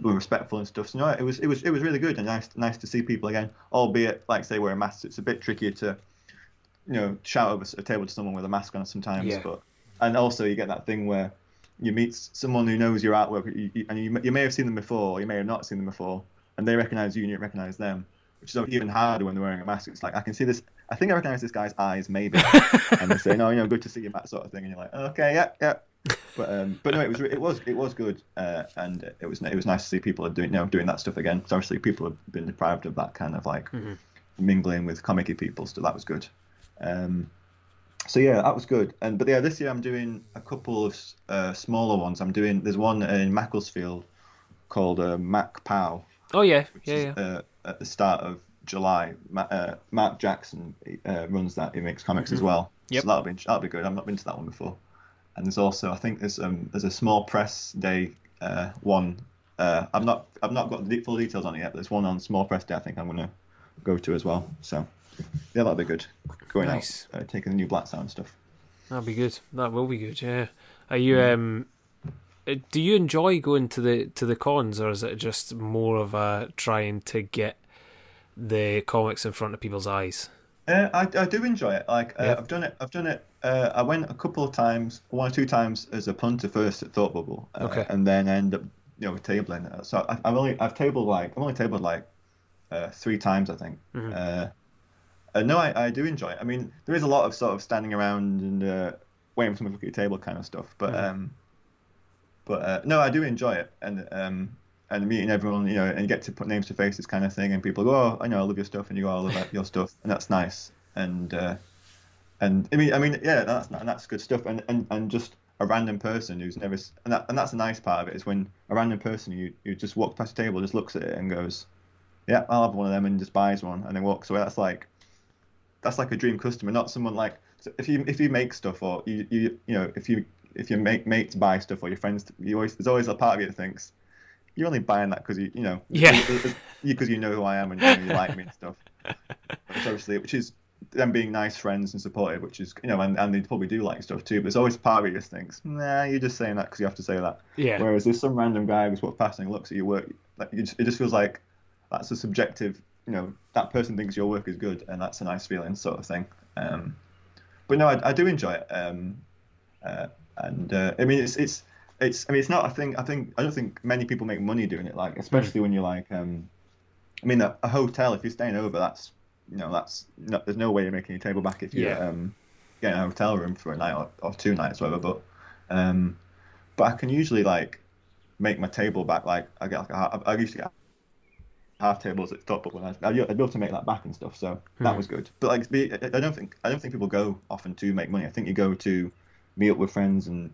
were respectful and stuff. So you know, it was really good, and nice to see people again, albeit like say wearing masks. It's a bit trickier to, you know, shout over a table to someone with a mask on sometimes, but and also you get that thing where you meet someone who knows your artwork, and you may have seen them before, or you may have not seen them before, and they recognise you and you recognise them, which is even harder when they're wearing a mask. It's like, I can see this, I think I recognise this guy's eyes, maybe. And they say, no, you know, good to see you, Matt, sort of thing. And you're like, okay, yeah. But no, it was good, and it was nice to see people doing that stuff again. Because obviously people have been deprived of that kind of like mingling with comic-y people, so that was good. So yeah, that was good. But yeah, this year I'm doing a couple of smaller ones. There's one in Macclesfield called Mac Pow. Oh yeah, yeah. At the start of July, Mark Jackson runs that. He makes comics as well. Yep. So that'll be good. I've not been to that one before. And there's also, I think there's a small press day one. I've not got the full details on it yet. But there's one on small press day I think I'm gonna go to as well. So yeah, that'll be good. Going nice. Out, taking the new Black Sound stuff. That'll be good. That will be good. Yeah. Are you do you enjoy going to the cons, or is it just more of a trying to get the comics in front of people's eyes? I do enjoy it. Like I've done it. I went a couple of times, one or two times as a punter first at Thought Bubble, and then end up tabling. So I've only tabled like 3 times I think. Mm-hmm. No, I do enjoy it. I mean, there is a lot of sort of standing around and waiting for someone to look at your table kind of stuff, but mm-hmm. No, I do enjoy it, and meeting everyone, and you get to put names to faces kind of thing, and people go, oh, I know, I love your stuff, and you go, I love your stuff, and that's nice, and I mean, yeah, that's good stuff, and just a random person who's never, and that's a nice part of it, is when a random person you just walk past the table, just looks at it and goes, yeah, I'll have one of them, and just buys one, and then walks away. That's like a dream customer, not someone like, if you make stuff, or if you make mates buy stuff, or your friends, there's always a part of you that thinks, you're only buying that because you know who I am, and you like me and stuff. But obviously, which is them being nice friends and supportive, which is and they probably do like stuff too. But there's always part of you just thinks, nah, you're just saying that because you have to say that. Yeah. Whereas there's some random guy who's walked past and looks at your work, like it just feels like that's a subjective. That person thinks your work is good, and that's a nice feeling, sort of thing. But no, I do enjoy it. It's not a thing. I don't think many people make money doing it. Like, especially when you're like, a hotel. If you're staying over, there's no way you're making your table back if you're getting a hotel room for a night or 2 nights, or whatever. But I can usually like make my table back. Like I get like I used to get half tables at top, but when I'd be able to make that back and stuff. So that was good. But like, I don't think people go often to make money. I think you go to meet up with friends and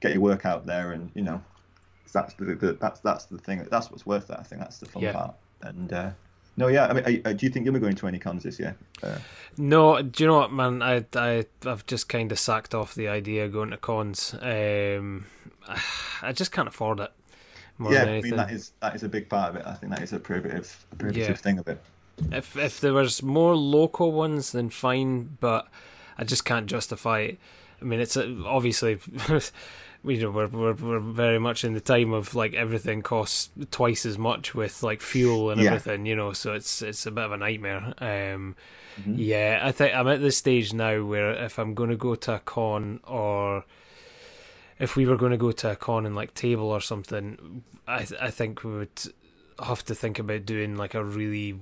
get your work out there, and that's the thing. That's what's worth it. I think that's the fun part. And do you think you'll be going to any cons this year? No, do you know what, man? I've just kind of sacked off the idea of going to cons. I just can't afford it. More than anything. that is a big part of it. I think that is a prohibitive thing of it. If there was more local ones, then fine, but I just can't justify it. I mean, it's obviously. We're very much in the time of like everything costs twice as much with like fuel and everything, so it's a bit of a nightmare. I think I'm at this stage now where if I'm going to go to a con, or if we were going to go to a con and like table or something, I think we would have to think about doing like a really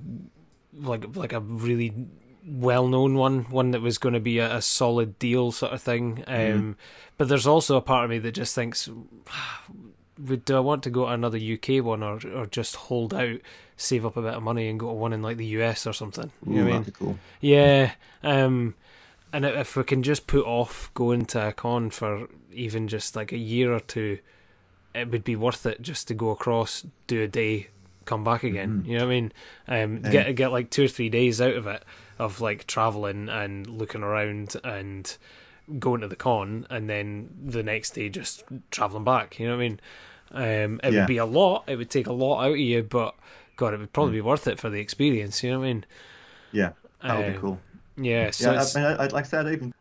well-known one that was going to be a solid deal sort of thing. But there's also a part of me that just thinks, do I want to go to another UK one, or just hold out, save up a bit of money and go to one in like the US or something? Cool. Yeah. And if we can just put off going to a con for even just like a year or two, it would be worth it just to go across, do a day, come back again. You know what I mean? Get like 2 or 3 days out of it, of like traveling and looking around and going to the con, and then the next day just traveling back. You know what I mean? It would be a lot. It would take a lot out of you, but God, it would probably be worth it for the experience. You know what I mean? Yeah, that would be cool. Yeah. So yeah,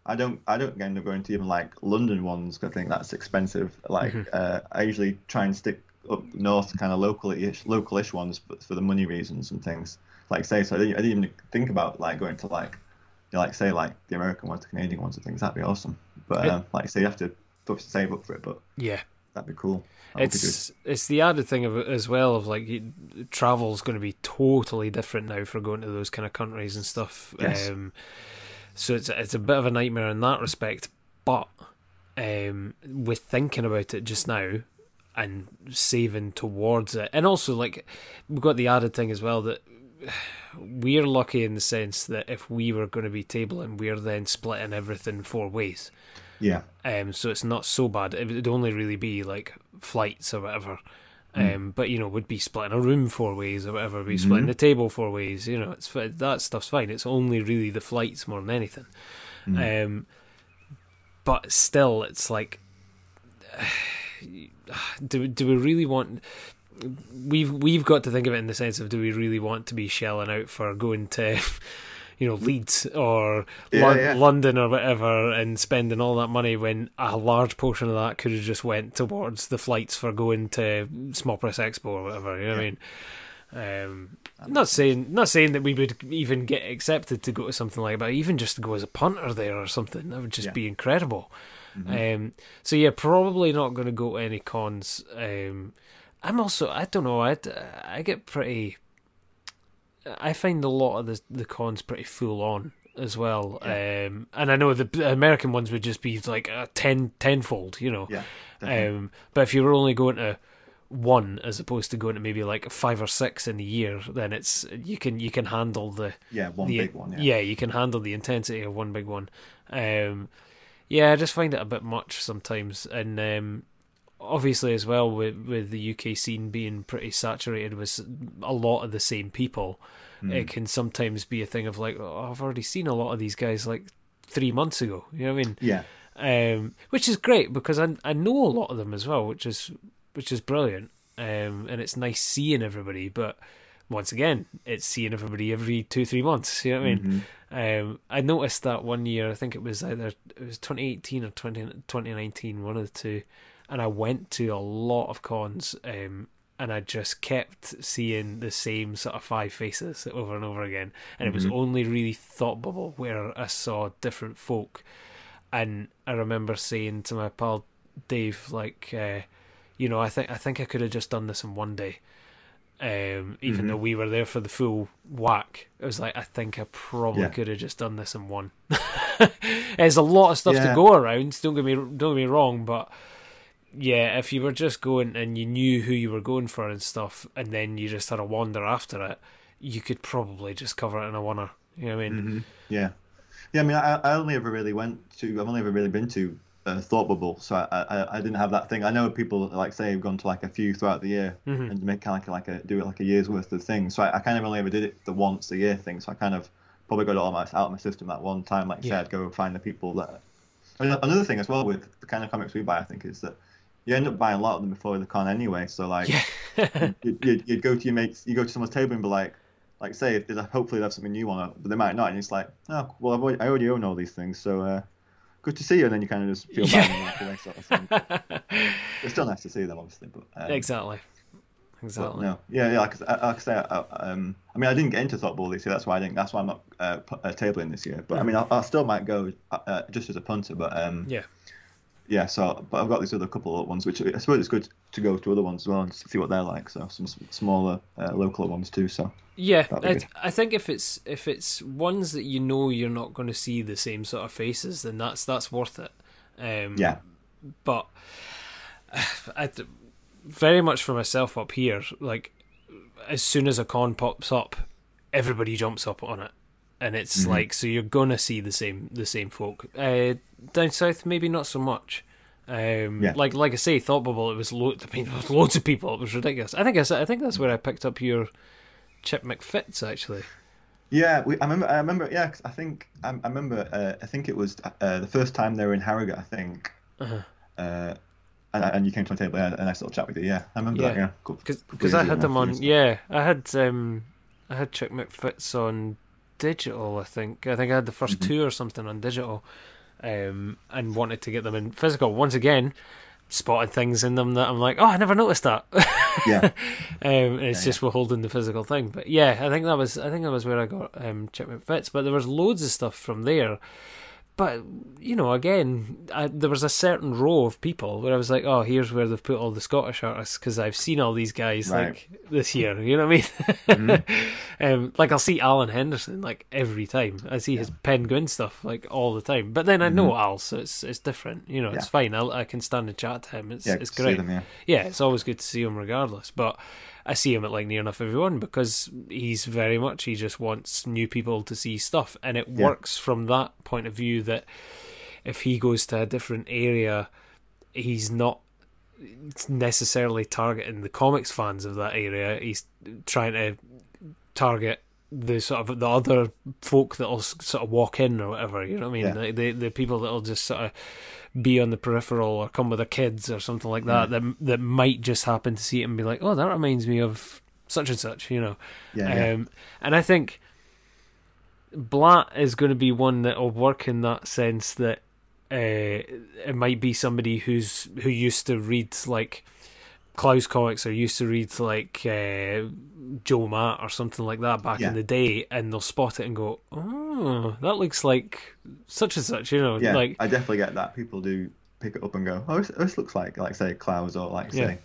I don't end up going to even like London ones, because I think that's expensive. Like I usually try and stick up north, kind of localish ones, but for the money reasons and things. Like say, so I didn't even think about like going to like, say like the American ones, the Canadian ones, and things. That'd be awesome. But like say, you have to save up for it. But yeah, that'd be cool. It's the added thing of as well of like travel's going to be totally different now for going to those kind of countries and stuff. Yes. So it's a bit of a nightmare in that respect. But with thinking about it just now and saving towards it, and also like we've got the added thing as well that we're lucky in the sense that if we were going to be tabling, we're then splitting everything four ways. Yeah. So it's not so bad. It would only really be like flights or whatever. But you know, would be splitting a room four ways or whatever, be splitting the table four ways. You know, it's that stuff's fine. It's only really the flights more than anything. But still, it's like, do we really want? We've got to think of it in the sense of, do we really want to be shelling out for going to, you know, Leeds or London or whatever, and spending all that money when a large portion of that could have just went towards the flights for going to Small Press Expo or whatever, you know what I mean? Not saying that we would even get accepted to go to something like that, even just to go as a punter there or something, that would just be incredible. So yeah, probably not going to go to any cons. I'm also, I don't know, I get pretty... I find a lot of the cons pretty full on as well, and I know the American ones would just be like a tenfold, you know. But if you were only going to one as opposed to going to maybe like 5 or 6 in the year, then it's you can handle the big one. Yeah, you can handle the intensity of one big one. I just find it a bit much sometimes, and obviously as well with the UK scene being pretty saturated with a lot of the same people, it can sometimes be a thing of like, oh, I've already seen a lot of these guys like 3 months ago, you know what I mean? Which is great because I know a lot of them as well, which is brilliant, and it's nice seeing everybody, but once again, it's seeing everybody every 2-3 months, you know what I mean? I noticed that one year, I think it was 2018 or 2019, one of the two. And I went to a lot of cons, and I just kept seeing the same sort of 5 faces over and over again. And it was only really Thought Bubble where I saw different folk. And I remember saying to my pal Dave, like, you know, I think I could have just done this in one day, even though we were there for the full whack. It was like, I think I probably could have just done this in one. There's a lot of stuff to go around. Don't get me wrong, but. Yeah, if you were just going and you knew who you were going for and stuff, and then you just had a wander after it, you could probably just cover it in a one-er. You know what I mean? Yeah, I mean, I've only ever really been to Thought Bubble, so I didn't have that thing. I know people like say have gone to like a few throughout the year and make kind of do it like a year's worth of things. So I kind of only ever did it the once a year thing. So I kind of probably got it all out of my system that one time. Like I said, go find the people that. Another thing as well with the kind of comics we buy, I think, is that. You end up buying a lot of them before the con anyway, so like you'd go to your mates, you go to someone's table and be like say if hopefully they have something new on it, but they might not, and it's like, oh well, I already own all these things, so good to see you, and then you kind of just feel bad and sort of thing. But it's still nice to see them, obviously, but exactly. But no, like I say, I mean, I didn't get into Thought Ball this year, that's why I'm not tabling this year. But I mean, I still might go just as a punter, but yeah, so but I've got these other couple of ones, which I suppose it's good to go to other ones as well and see what they're like. So some smaller local ones too. So yeah, I think if it's ones that you know you're not going to see the same sort of faces, then that's worth it. Yeah. But I very much for myself up here, like as soon as a con pops up, everybody jumps up on it. And it's like, so you're gonna see the same folk. Down south, maybe not so much. Like I say, Thought Bubble, it was loads of people. It was ridiculous. I think that's where I picked up your Chip McFitts, actually. Yeah, I remember. Yeah, cause I remember. I think it was the first time they were in Harrogate. I think. And you came to my table, and I sort of chat with you. Yeah, I remember that. Yeah, because I had them on. Yeah, I had Chip McFitts on. Digital, I think I had the first two or something on digital, and wanted to get them in physical. Once again, spotted things in them that I'm like, oh, I never noticed that. Yeah, we're holding the physical thing. But yeah, I think that was where I got Chip McFitts. But there was loads of stuff from there. But you know, again, there was a certain row of people where I was like, oh, here's where they've put all the Scottish artists because I've seen all these guys like this year. You know what I mean? Like I'll see Alan Henderson like every time. I see his Penguin stuff like all the time. But then I know Al, so it's different. You know, it's fine. I can stand and chat to him. It's great. It's always good to see him regardless. But I see him at like near enough everyone because he's very much, he just wants new people to see stuff, and it works from that point of view that if he goes to a different area, he's not necessarily targeting the comics fans of that area. He's trying to target the sort of the other folk that'll sort of walk in or whatever, you know what I mean? Yeah. Like the people that'll just sort of be on the peripheral or come with their kids or something like that, that might just happen to see it and be like, oh, that reminds me of such and such, you know? And I think Blatt is going to be one that'll work in that sense that it might be somebody who used to read like Klaus comics or used to read like Joe Matt or something like that back in the day, and they'll spot it and go, oh, that looks like such and such, you know. Yeah, like, I definitely get that. People do pick it up and go, oh, this looks like say Klaus or like say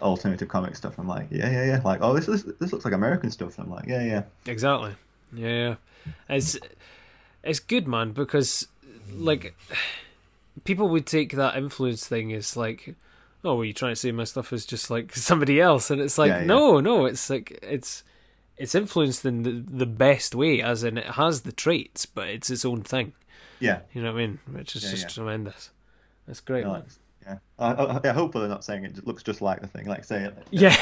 alternative comic stuff. I'm like, yeah. Like, oh, this looks like American stuff. And I'm like, yeah. Exactly. Yeah. It's good, man, because like people would take that influence thing as like, oh, were you trying to say my stuff is just like somebody else? And it's like, no, it's like it's influenced in the best way, as in it has the traits, but it's its own thing. Yeah, you know what I mean? Which is just tremendous. That's great. No, I hope they're not saying it looks just like the thing. Like say it. Like,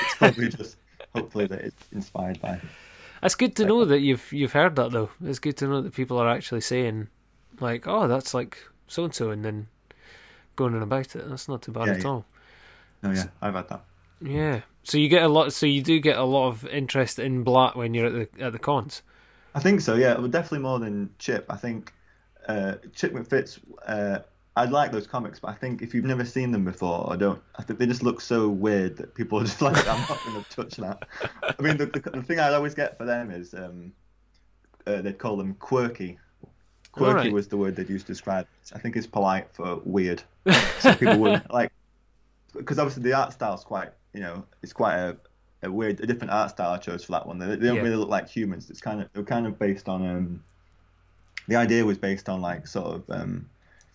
it's probably just hopefully that it's inspired by. It's good to know that you've heard that though. It's good to know that people are actually saying like, oh, that's like so and so, and then going on about it. That's not too bad at all. Oh yeah, I've had that. Yeah, so you get a lot. So you do get a lot of interest in Blatt when you're at the cons. I think so. Yeah, definitely more than Chip. I think Chip McFitts. I like those comics, but I think if you've never seen them before or don't, I think they just look so weird that people are just like, I'm not going to touch that. I mean, the thing I always get for them is they'd call them quirky. Quirky was the word they'd used to describe. I think it's polite for weird. Some people wouldn't like, because obviously the art style's quite, you know, it's quite a different art style I chose for that one. They don't really look like humans. It's kind of based on the idea was based on like sort of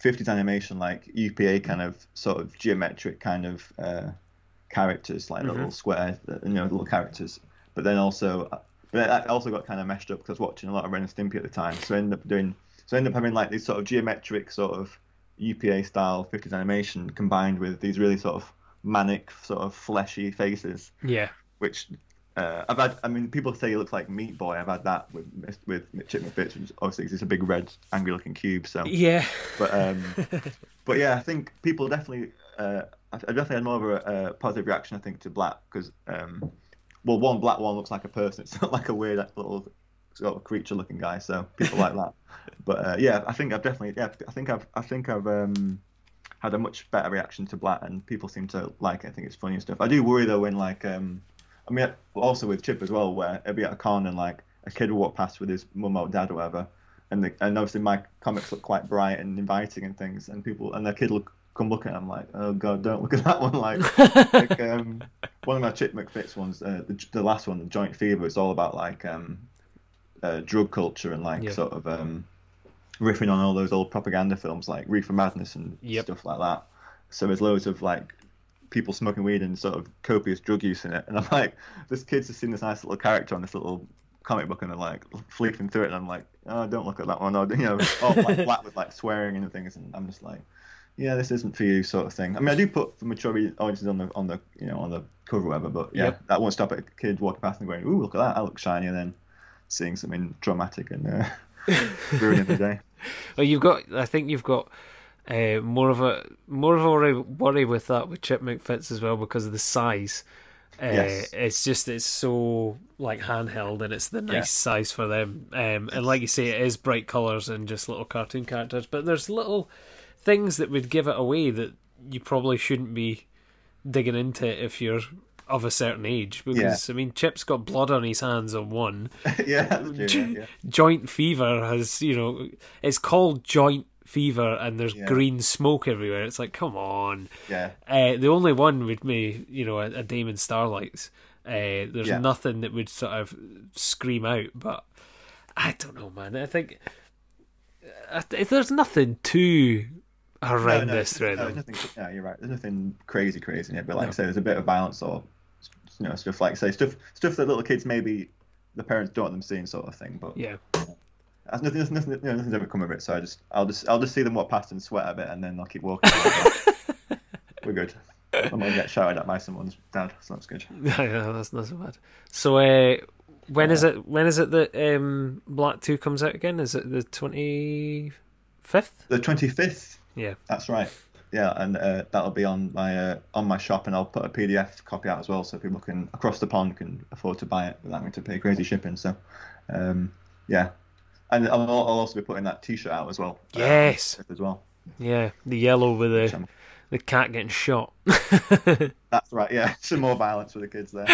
50s animation, like UPA kind of sort of geometric kind of characters, like little square, you know, little characters. But then also, I also got kind of meshed up because I was watching a lot of Ren and Stimpy at the time, so I ended up having like these sort of geometric sort of UPA style 50s animation combined with these really sort of manic sort of fleshy faces. Yeah. Which I've had. I mean, people say he looks like Meat Boy. I've had that with Chip McFitts, which obviously is just a big red angry looking cube. So yeah. But but yeah, I think people definitely. I definitely had more of a positive reaction, I think, to Blatt because well, one Blatt one looks like a person. It's not like a weird little sort of creature looking guy, so people like that. But yeah, I think I've definitely I think I've had a much better reaction to Blatt, and people seem to like it. I think it's funny and stuff. I do worry though when like I mean also with Chip as well, where it'd be at a con and like a kid would walk past with his mum or dad or whatever, and obviously my comics look quite bright and inviting and things, and people and the kid will come look at them like, oh god, don't look at that one. Like, like one of my Chip McFitts ones, the last one, the Joint Fever, is all about like drug culture and like sort of riffing on all those old propaganda films like Reefer Madness and stuff like that. So there's loads of like people smoking weed and sort of copious drug use in it. And I'm like, this kid's just seen this nice little character on this little comic book and they're like flicking through it. And I'm like, oh, don't look at that one. Or, you know, all like flat with like swearing and things. And I'm just like, yeah, this isn't for you, sort of thing. I mean, I do put for mature audiences on the you know on the cover or whatever, but yeah, that won't stop a kid walking past and going, ooh, look at that, I look shiny, and then seeing something dramatic and ruining the day. Well, I think you've got more of a worry with that with Chip McFitts as well because of the size. Yes. It's so like handheld, and it's the nice size for them. And like you say, it is bright colours and just little cartoon characters, but there's little things that would give it away that you probably shouldn't be digging into if you're of a certain age, because I mean Chip's got blood on his hands on one. Joint Fever has, you know, it's called Joint Fever and there's green smoke everywhere. It's like, come on. The only one would be, you know, a Dame in Starlights. There's nothing that would sort of scream out, but I don't know, man. I think there's nothing too horrendous, really. No, you're right. There's nothing crazy in it, but like I say, there's a bit of violence or you know, stuff like, say, stuff that little kids maybe the parents don't want them seeing, sort of thing. But yeah, nothing, you know, nothing's ever come of it. So I'll just see them walk past and sweat a bit, and then I'll keep walking. We're good. I'm gonna get shouted at by someone's dad, so that's good. Yeah, that's not so bad. So when is it that Black 2 comes out again? Is it the 25th? The 25th. Yeah, that's right. Yeah, and that'll be on my shop, and I'll put a PDF copy out as well, so people can across the pond can afford to buy it without having to pay crazy shipping. So, yeah, and I'll also be putting that T-shirt out as well. Yes, as well. Yeah, the yellow with the cat getting shot. That's right. Yeah, some more violence for the kids there.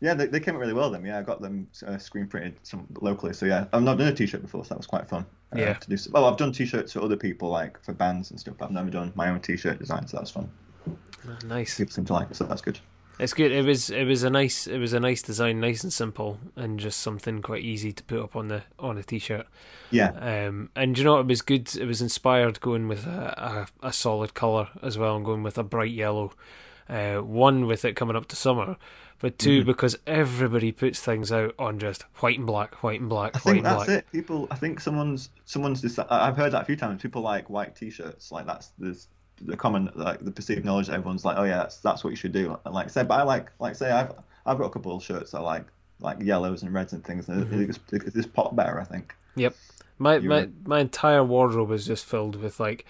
Yeah, they came out really well. Them. Yeah, I got them screen printed some locally. So yeah, I've not done a T-shirt before, so that was quite fun. Yeah. To do so. Well, I've done T-shirts for other people, like for bands and stuff, but I've never done my own T-shirt design, so that's fun. Oh, nice. People seem to like it, so that's good. It's good. It was a nice design, nice and simple, and just something quite easy to put up on a T-shirt. Yeah. And you know, it was good. It was inspired going with a solid color as well, and going with a bright yellow. One, with it coming up to summer, but two, because everybody puts things out on just white and black. I think that's it. People, I think someone's decided. I've heard that a few times. People like white T-shirts. Like that's the common, like the perceived knowledge that everyone's like, oh yeah, that's what you should do. And like say, but I like say, I've got a couple of shirts that I like yellows and reds and things, and it just pop better, I think. Yep, my entire wardrobe is just filled with like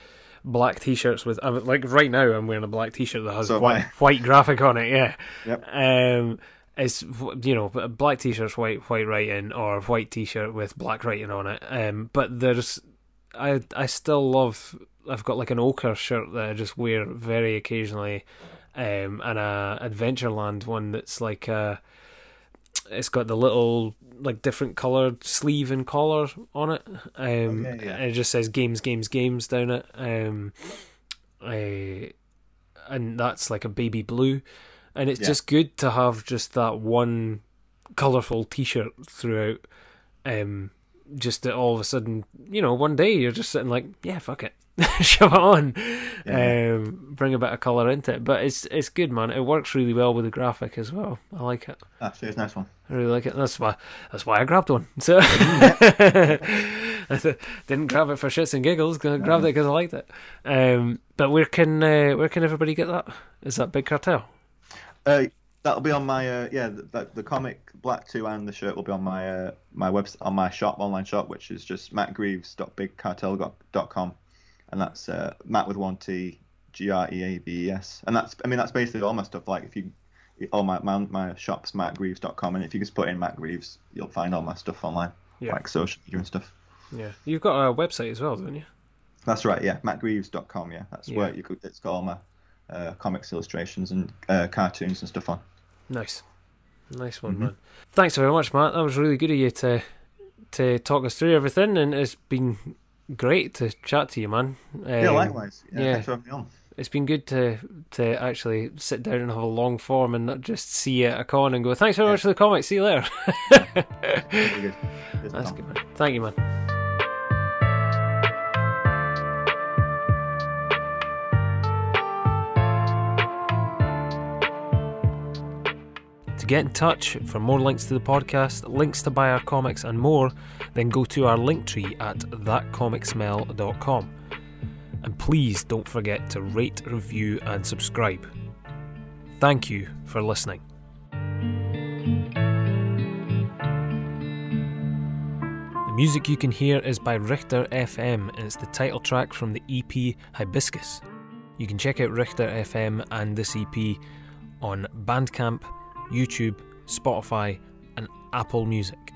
black T-shirts with like right now I'm wearing a black T-shirt that has white graphic on it. Yeah. Yep. It's, you know, black T-shirts, white writing, or white T-shirt with black writing on it. But there's I still love. I've got like an ochre shirt that I just wear very occasionally, and a Adventureland one that's like it's got the little like different coloured sleeve and collar on it, and it just says games down it, and that's like a baby blue, and it's just good to have just that one colourful T-shirt throughout, just that all of a sudden, you know, one day you're just sitting like, yeah, fuck it, shove it on, bring a bit of colour into it. But it's good, man. It works really well with the graphic as well. I like it. Actually, it's a nice one. I really like it. That's why I grabbed one. So I didn't grab it for shits and giggles. I grabbed it because I liked it. But where can everybody get that? Is that Big Cartel? That'll be on my the comic Black 2 and the shirt will be on my my website, on my shop, online shop, which is just mattgreaves.bigcartel.com, and that's Matt with one T, Greaves, and that's basically all my stuff. Like if you, all my shop's mattgreaves.com, and if you just put in Matt Greaves, you'll find all my stuff online, like social media and stuff. Yeah, you've got a website as well, don't you? That's right. Yeah, mattgreaves.com. Yeah, that's where you could. It's got all my comics, illustrations, and cartoons and stuff on. Nice one, man. Thanks very much, Matt. That was really good of you to talk us through everything, and it's been great to chat to you, man. Yeah, likewise. Yeah, thanks for having me on. It's been good to actually sit down and have a long form and not just see you at a con and go, thanks very much for the comics, see you later. Good. That's good, man. Thank you, man. Get in touch for more links to the podcast, links to buy our comics and more, then go to our Linktree at thatcomicsmell.com. And please don't forget to rate, review and subscribe. Thank you for listening. The music you can hear is by Richter FM, and it's the title track from the EP Hibiscus. You can check out Richter FM and this EP on Bandcamp, YouTube, Spotify, and Apple Music.